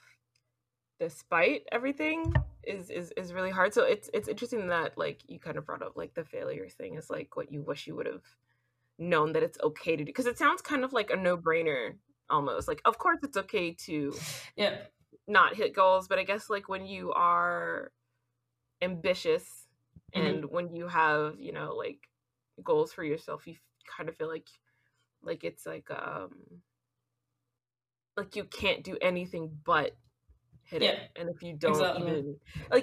despite everything is really hard. So it's interesting that like you kind of brought up like the failure thing is like what you wish you would have known that it's okay to do, because it sounds kind of like a no-brainer almost, like of course it's okay to not hit goals. But I guess like when you are ambitious and when you have, you know, like goals for yourself, you kind of feel like it's like you can't do anything but hit it. And if you don't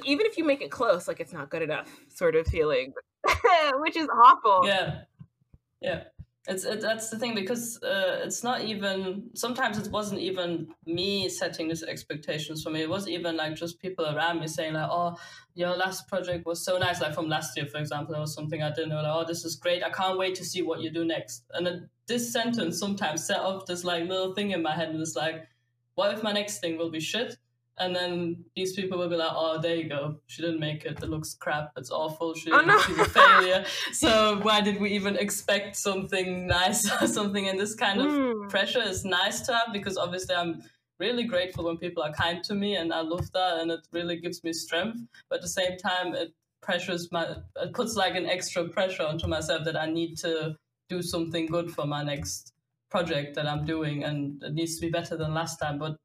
even if you make it close, like it's not good enough sort of feeling, which is awful. Yeah. That's the thing, because it's not even, sometimes it wasn't even me setting these expectations for me. It was even like just people around me saying like, oh, your last project was so nice. Like from last year, for example, there was something I didn't know. Like, oh, this is great. I can't wait to see what you do next. And then this sentence sometimes set off this like little thing in my head. And it's like, what if my next thing will be shit? And then these people will be like, oh, there you go. She didn't make it. It looks crap. It's awful. She's a failure. So why did we even expect something nice or something? And this kind of pressure is nice to have, because obviously I'm really grateful when people are kind to me, and I love that, and it really gives me strength. But at the same time, it puts like an extra pressure onto myself that I need to do something good for my next project that I'm doing, and it needs to be better than last time. But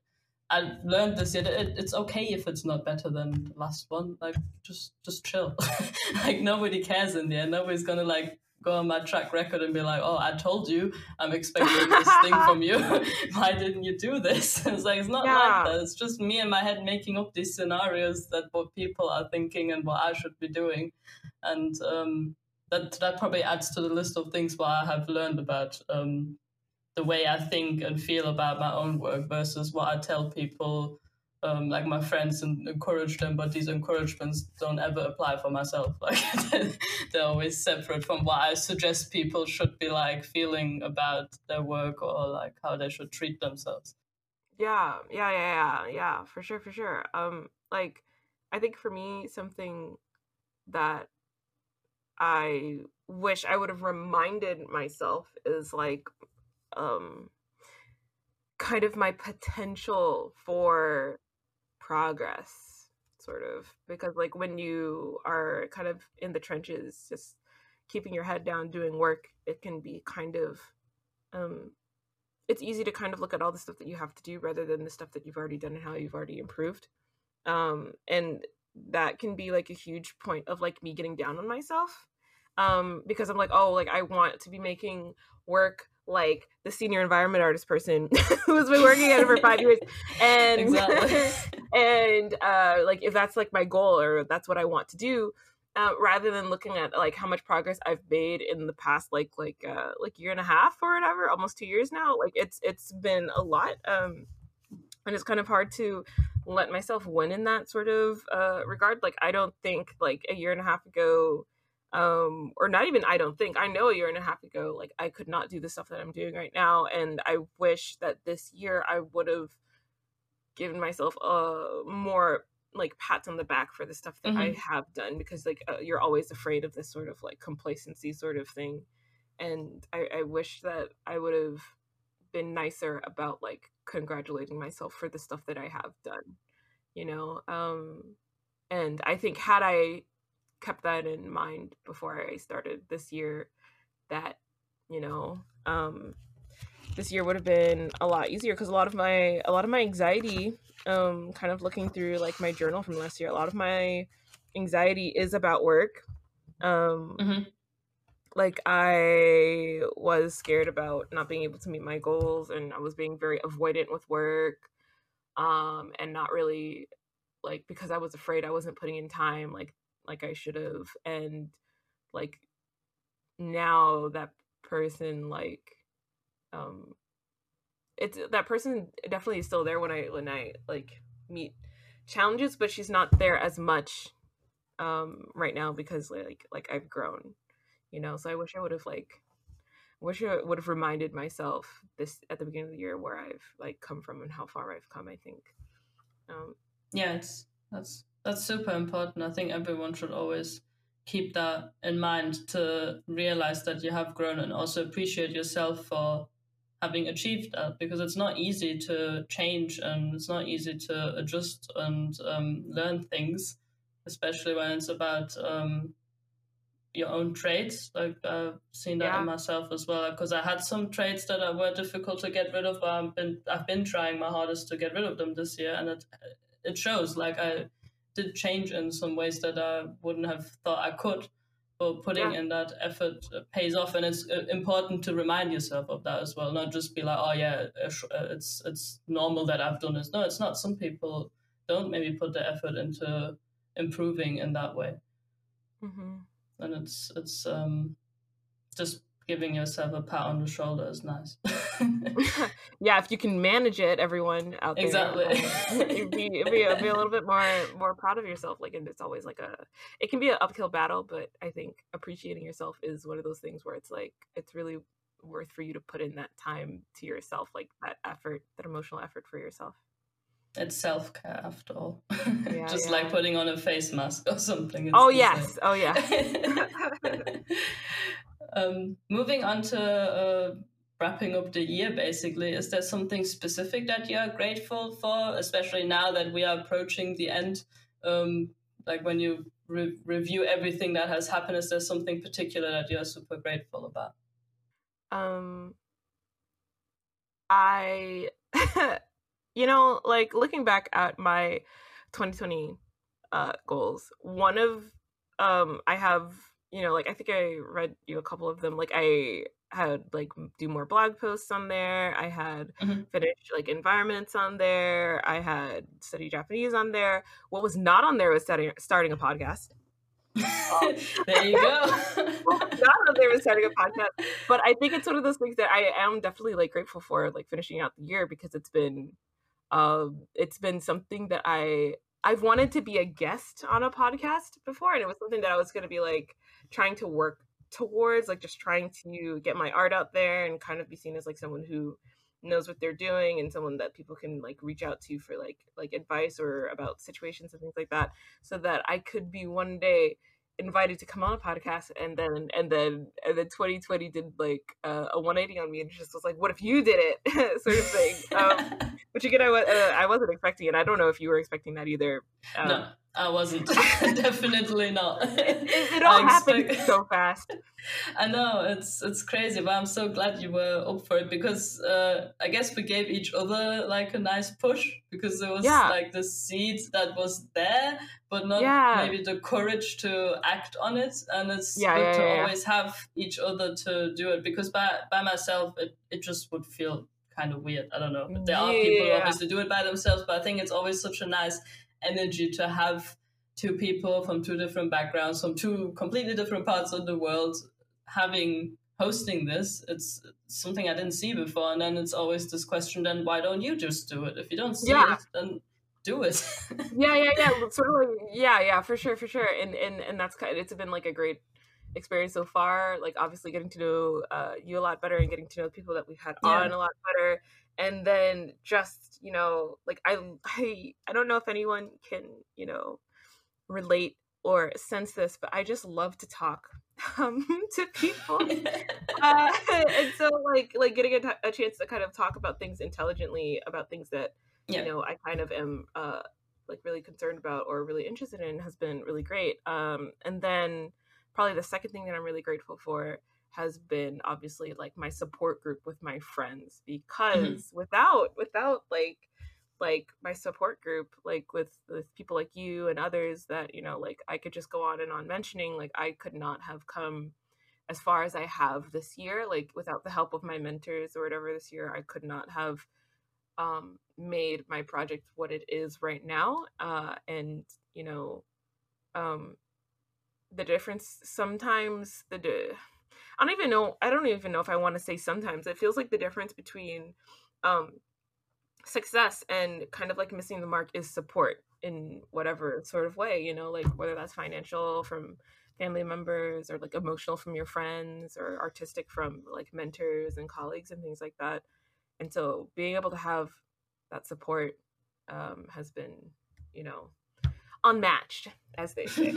I learned this year that it's okay if it's not better than the last one. Like, just chill. Like, nobody cares in the end. Nobody's going to, like, go on my track record and be like, oh, I told you I'm expecting this thing from you. Why didn't you do this? It's like, it's not like that. It's just me in my head making up these scenarios that what people are thinking and what I should be doing. And that probably adds to the list of things what I have learned about the way I think and feel about my own work versus what I tell people, like my friends, and encourage them, but these encouragements don't ever apply for myself. Like they're always separate from what I suggest people should be like feeling about their work or like how they should treat themselves. Yeah, for sure. Like I think for me, something that I wish I would have reminded myself is like, kind of my potential for progress, sort of, because like when you are kind of in the trenches, just keeping your head down, doing work, it can be kind of, it's easy to kind of look at all the stuff that you have to do rather than the stuff that you've already done and how you've already improved. And that can be like a huge point of like me getting down on myself, because I'm like, oh, like I want to be making work like the senior environment artist person who's been working at it for 5 years, and and like if that's like my goal or that's what I want to do, rather than looking at like how much progress I've made in the past like year and a half or whatever, almost 2 years now. Like it's been a lot, and it's kind of hard to let myself win in that sort of regard. Like I don't think like a year and a half ago, or not even, I don't think, I know a year and a half ago, like I could not do the stuff that I'm doing right now. And I wish that this year I would have given myself more like pats on the back for the stuff that I have done, because like you're always afraid of this sort of like complacency sort of thing. And I wish that I would have been nicer about like congratulating myself for the stuff that I have done, you know? And I think had I kept that in mind before I started this year, that, you know, this year would have been a lot easier, because a lot of my anxiety, kind of looking through like my journal from last year, a lot of my anxiety is about work. Like I was scared about not being able to meet my goals, and I was being very avoidant with work, and not really like, because I was afraid I wasn't putting in time like I should have. And like now that person, like it's, that person definitely is still there when I like meet challenges, but she's not there as much right now, because like I've grown, you know. So I wish I would have reminded myself this at the beginning of the year, where I've like come from and how far I've come, I think. That's super important. I think everyone should always keep that in mind, to realize that you have grown and also appreciate yourself for having achieved that, because it's not easy to change and it's not easy to adjust and learn things, especially when it's about your own traits. Like I've seen that in myself as well, because I had some traits that were difficult to get rid of, but I've been trying my hardest to get rid of them this year, and it shows. Like I did change in some ways that I wouldn't have thought I could, but putting in that effort pays off. And it's important to remind yourself of that as well, not just be like, oh yeah, it's normal that I've done this. No, it's not. Some people don't maybe put the effort into improving in that way. Mm-hmm. And it's just giving yourself a pat on the shoulder is nice. Yeah, if you can manage it, everyone out there. Exactly. It'd be a little bit more proud of yourself. Like, and it's always like it can be an uphill battle, but I think appreciating yourself is one of those things where it's like, it's really worth for you to put in that time to yourself, like that effort, that emotional effort for yourself. It's self-care after all. Yeah, just like putting on a face mask or something. It's moving on to wrapping up the year, basically, is there something specific that you are grateful for, especially now that we are approaching the end? Like when you review everything that has happened, is there something particular that you are super grateful about? You know, like looking back at my 2020 goals, one of I have, you know, like I think I read you a couple of them. Like I had like do more blog posts on there. I had finished like environments on there. I had study Japanese on there. What was not on there was starting a podcast. There you go. But I think it's one of those things that I am definitely like grateful for, like finishing out the year, because it's been something that I've wanted to be a guest on a podcast before, and it was something that I was going to be like trying to work towards, like just trying to get my art out there and kind of be seen as like someone who knows what they're doing and someone that people can like reach out to for like advice or about situations and things like that, so that I could be one day invited to come on a podcast. And then 2020 did like a 180 on me and just was like, what if you did it? Sort of thing. Which again, I wasn't expecting, and I don't know if you were expecting that either. No, I wasn't. Definitely not. It all happened so fast. I know, it's crazy, but I'm so glad you were up for it, because I guess we gave each other like a nice push, because there was like the seed that was there, but not maybe the courage to act on it. And it's good to always have each other to do it, because by myself, it just would feel kind of weird. I don't know. But there are people who obviously do it by themselves, but I think it's always such a nice energy to have two people from two different backgrounds, from two completely different parts of the world, hosting this. It's something I didn't see before. And then it's always this question, then why don't you just do it? If you don't see it, then do it. Sort of like, for sure. And that's kind of, it's been like a great experience so far, like obviously getting to know you a lot better and getting to know the people that we've had on a lot better. And then just, you know, like I don't know if anyone can, you know, relate or sense this, but I just love to talk to people. And so like getting a chance to kind of talk about things intelligently, about things that, you know, I kind of am like really concerned about or really interested in, has been really great. And then probably the second thing that I'm really grateful for has been obviously like my support group with my friends, because without like my support group, like with people like you and others that, you know, like I could just go on and on mentioning, like I could not have come as far as I have this year. Like without the help of my mentors or whatever this year, I could not have made my project what it is right now. And, you know, the difference sometimes I don't even know if I want to say sometimes. It feels like the difference between success and kind of like missing the mark is support in whatever sort of way, you know, like whether that's financial from family members or like emotional from your friends or artistic from like mentors and colleagues and things like that. And so being able to have that support has been, you know, unmatched, as they say.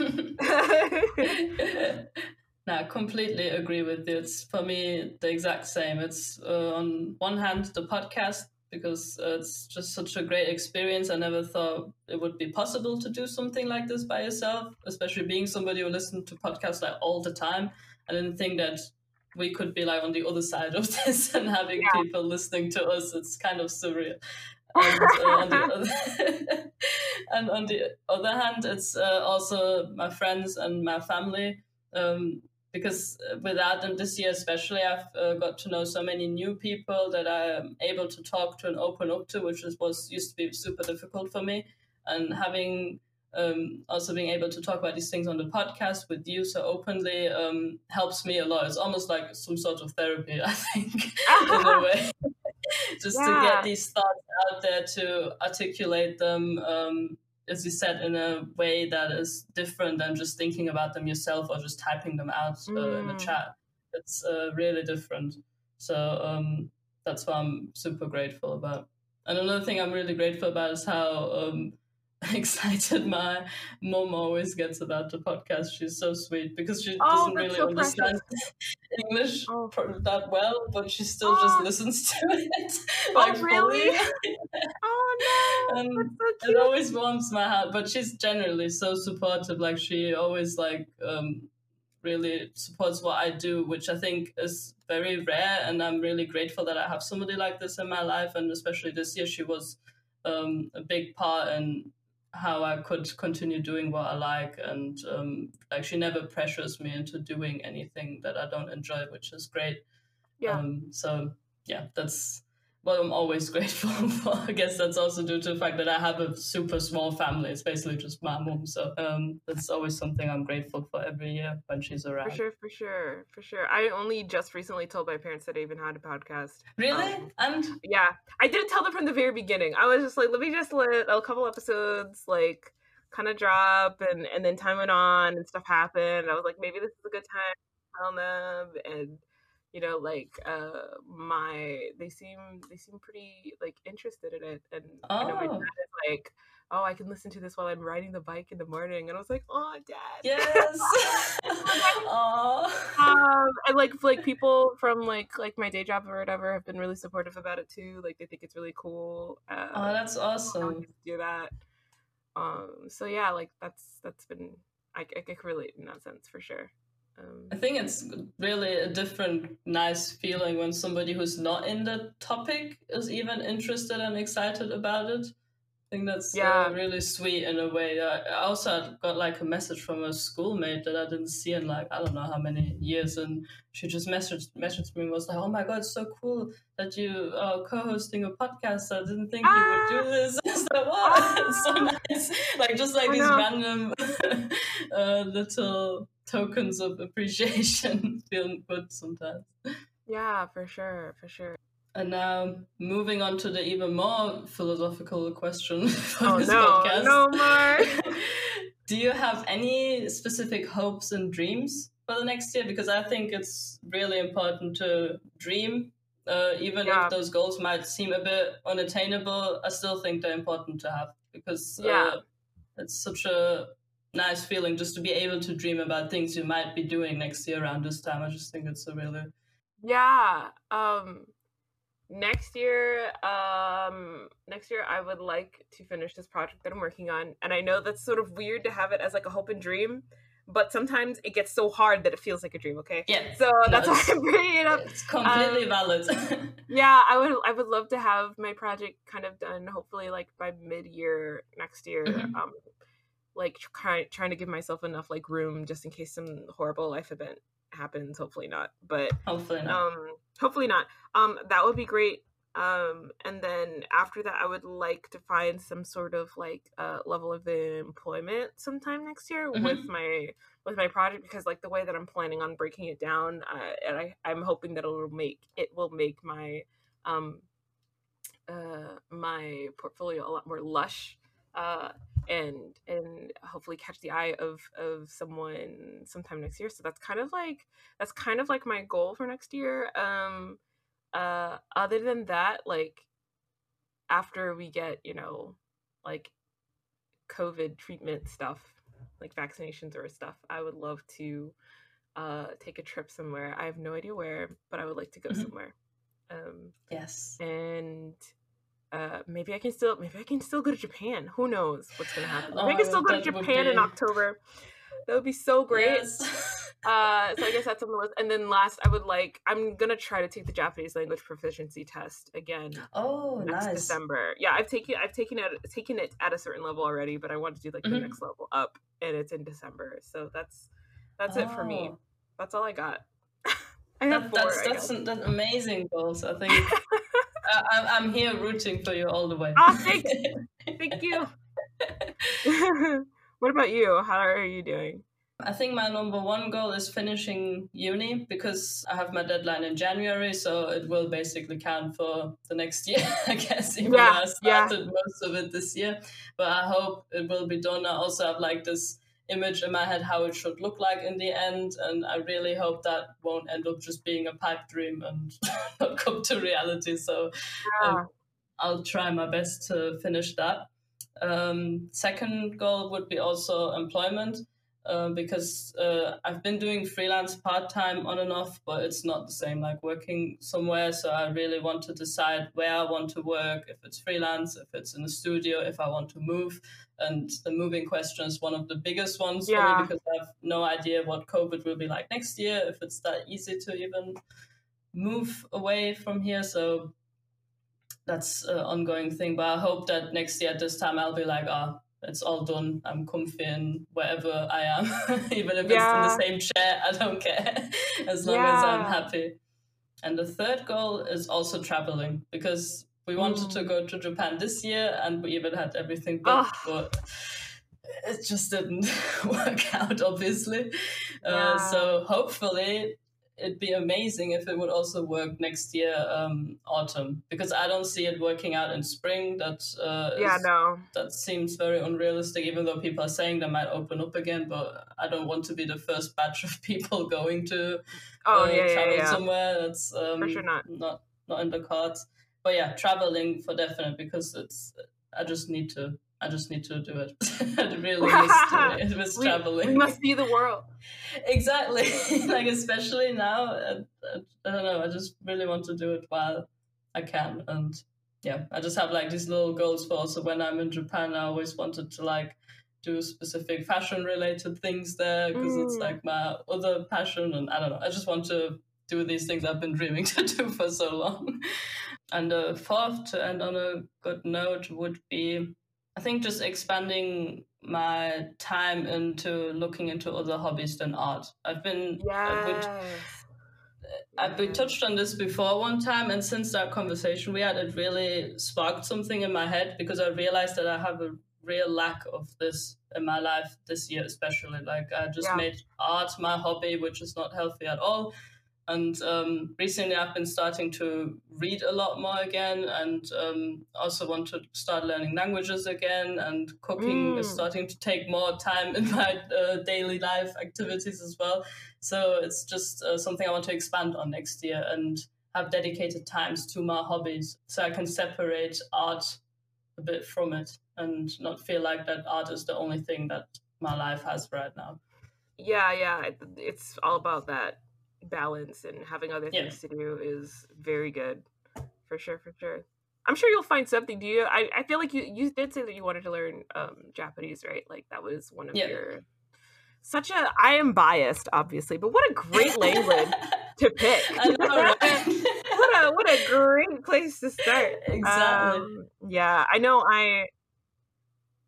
No, completely agree with you. It's for me the exact same. It's on one hand the podcast, because it's just such a great experience. I never thought it would be possible to do something like this by yourself, especially being somebody who listened to podcasts like all the time. I didn't think that we could be like on the other side of this and having people listening to us. It's kind of surreal. And, and on the other hand, it's also my friends and my family, because without them this year especially, I've got to know so many new people that I'm able to talk to and open up to, which was used to be super difficult for me. and having also being able to talk about these things on the podcast with you so openly helps me a lot. It's almost like some sort of therapy, I think, in a way. Just to get these thoughts out there, to articulate them, as you said, in a way that is different than just thinking about them yourself or just typing them out in a chat. It's really different. So that's what I'm super grateful about. And another thing I'm really grateful about is how excited my mom always gets about the podcast. She's so sweet because she doesn't really understand English that well, but she still just listens to it. Like, really? Oh no! That's so cute. It always warms my heart. But she's generally so supportive. Like, she always really supports what I do, which I think is very rare. And I'm really grateful that I have somebody like this in my life. And especially this year, she was a big part in how I could continue doing what I like, and she never pressures me into doing anything that I don't enjoy, which is great. That's what I'm always grateful for. I guess that's also due to the fact that I have a super small family. It's basically just my mom, so that's always something I'm grateful for every year when she's around. For sure. I only just recently told my parents that I even had a podcast. Really? I didn't tell them from the very beginning. I was just like, let me just let a couple episodes kind of drop, and then time went on and stuff happened. I was like, maybe this is a good time to tell them. And they seem pretty interested in it, and my dad is like, oh, I can listen to this while I'm riding the bike in the morning, and I was like, oh, Dad, yes. And people from like my day job or whatever have been really supportive about it too. They think it's really cool. That's awesome. Do that. That's been I can relate in that sense for sure. I think it's really a different, nice feeling when somebody who's not in the topic is even interested and excited about it. I think that's really sweet in a way. I also got a message from a schoolmate that I didn't see in I don't know how many years, and she just messaged me and was like, oh my God, it's so cool that you are co-hosting a podcast. I didn't think you would do this. I was like, what? It's so nice. These random little tokens of appreciation feel good sometimes. Yeah, for sure. And now moving on to the even more philosophical question for this podcast. No more. Do you have any specific hopes and dreams for the next year? Because I think it's really important to dream, if those goals might seem a bit unattainable. I still think they're important to have, because it's such a nice feeling just to be able to dream about things you might be doing next year around this time. I just think it's a really next year I would like to finish this project that I'm working on, and I know that's sort of weird to have it as a hope and dream, but sometimes it gets so hard that it feels like a dream. That's why I'm bringing it up. It's completely valid. I would love to have my project kind of done, hopefully by mid-year next year. Mm-hmm. Trying to give myself enough room just in case some horrible life event happens. Hopefully not. That would be great. And then after that, I would like to find some sort of level of employment sometime next year. Mm-hmm. with my project, because the way that I'm planning on breaking it down, and I'm hoping that it will make my my portfolio a lot more lush. And hopefully catch the eye of someone sometime next year. So that's kind of my goal for next year. Other than that, after we get COVID treatment stuff, vaccinations or stuff, I would love to take a trip somewhere. I have no idea where, but I would like to go somewhere. Yes. And maybe I can still go to Japan. Who knows what's gonna happen? Maybe I can still go to Japan in October. That would be so great. Yes. So I guess that's on the list. And then last, I'm gonna try to take the Japanese language proficiency test again. Oh, next December. Yeah, I've taken it at a certain level already, but I want to do the next level up, and it's in December. So that's it for me. That's all I got. I have four. That's amazing goals, I think. I'm here rooting for you all the way. Oh, thank you. What about you? How are you doing? I think my number one goal is finishing uni because I have my deadline in January, so it will basically count for the next year, I guess, even though I started most of it this year. But I hope it will be done. I also have like this image in my head how it should look like in the end, and I really hope that won't end up just being a pipe dream and not come to reality. So I'll try my best to finish that. Second goal would be also employment. Because I've been doing freelance part-time on and off, but it's not the same like working somewhere. So I really want to decide where I want to work, if it's freelance, if it's in a studio, if I want to move. And the moving question is one of the biggest ones for me because I have no idea what COVID will be like next year, if it's that easy to even move away from here. So that's an ongoing thing. But I hope that next year at this time I'll be like, it's all done. I'm comfy in wherever I am. Even if it's in the same chair, I don't care. As long as I'm happy. And the third goal is also traveling, because we wanted to go to Japan this year and we even had everything booked, but it just didn't work out, obviously. So hopefully it'd be amazing if it would also work next year, autumn, because I don't see it working out in spring. That seems very unrealistic, even though people are saying they might open up again, but I don't want to be the first batch of people going to travel somewhere. That's for sure not in the cards. But yeah, traveling for definite, because I just need to do it. I really missed it. It was traveling. We must see the world. Exactly. Like, especially now, I don't know. I just really want to do it while I can. And yeah, I just have like these little goals for also when I'm in Japan, I always wanted to like do specific fashion related things there because it's like my other passion. And I don't know. I just want to do these things I've been dreaming to do for so long. And fourth, to end on a good note, would be, I think, just expanding my time into looking into other hobbies than art. I've been touched on this before one time, and since that conversation we had, it really sparked something in my head because I realized that I have a real lack of this in my life this year, especially. Like, I just made art my hobby, which is not healthy at all. And recently I've been starting to read a lot more again, and also want to start learning languages again, and cooking is starting to take more time in my daily life activities as well. So it's just something I want to expand on next year and have dedicated times to my hobbies so I can separate art a bit from it and not feel like that art is the only thing that my life has right now. Yeah, it's all about that balance, and having other things to do is very good, for sure. I'm sure you'll find something. Do you? I feel like you did say that you wanted to learn Japanese, right? Like, that was one of your I am biased, obviously, but what a great language to pick. I know, right? what a great place to start. Exactly. I know.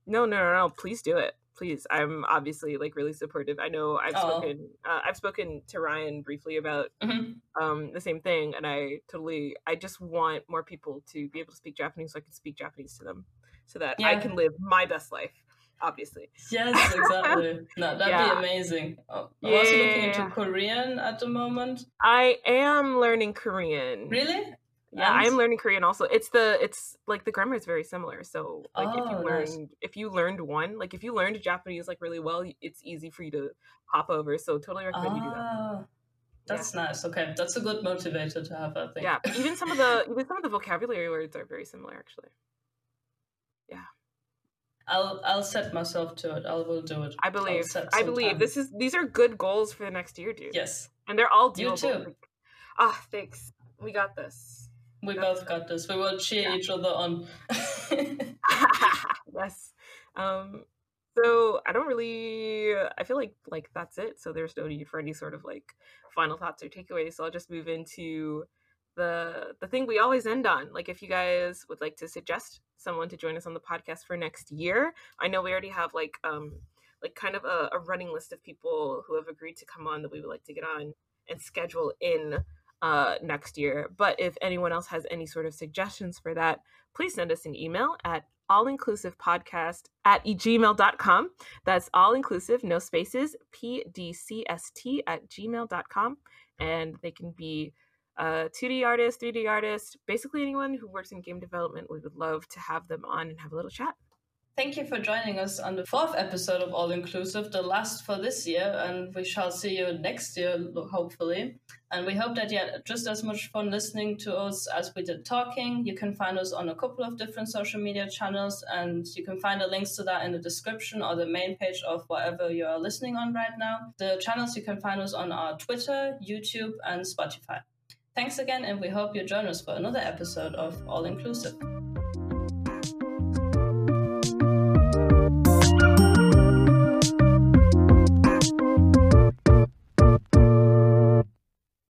No, please do it. Please, I'm obviously like really supportive. I know I've spoken to Ryan briefly about the same thing, and I just want more people to be able to speak Japanese so I can speak Japanese to them, so that I can live my best life, obviously. Yes, exactly. No, that'd be amazing. I'm also looking into Korean at the moment. I am learning Korean. Really? Yeah, I am learning Korean also. It's like the grammar is very similar. So like if you learned one, like if you learned Japanese like really well, it's easy for you to hop over. So totally recommend you do that. That's nice. Okay. That's a good motivator to have, I think. Yeah. Even some of the vocabulary words are very similar, actually. Yeah. I'll set myself to it. I will do it. I believe these are good goals for the next year, dude. Yes. And they're all doable. You too. Thanks. We got this. We both got this. We will cheer each other on. Yes. So I feel like that's it. So there's no need for any sort of like final thoughts or takeaways. So I'll just move into the thing we always end on. Like, if you guys would like to suggest someone to join us on the podcast for next year, I know we already have like kind of a running list of people who have agreed to come on that we would like to get on and schedule in. next year. But if anyone else has any sort of suggestions for that, please send us an email at allinclusivepodcast@gmail.com. That's allinclusive, no spaces, pdcst@gmail.com. And they can be 2D artists, 3D artists, basically anyone who works in game development. We would love to have them on and have a little chat. Thank you for joining us on the 4th episode of All Inclusive, the last for this year, and we shall see you next year, hopefully. And we hope that you had just as much fun listening to us as we did talking. You can find us on a couple of different social media channels, and you can find the links to that in the description or the main page of whatever you are listening on right now. The channels you can find us on are Twitter, YouTube, and Spotify. Thanks again, and we hope you join us for another episode of All Inclusive.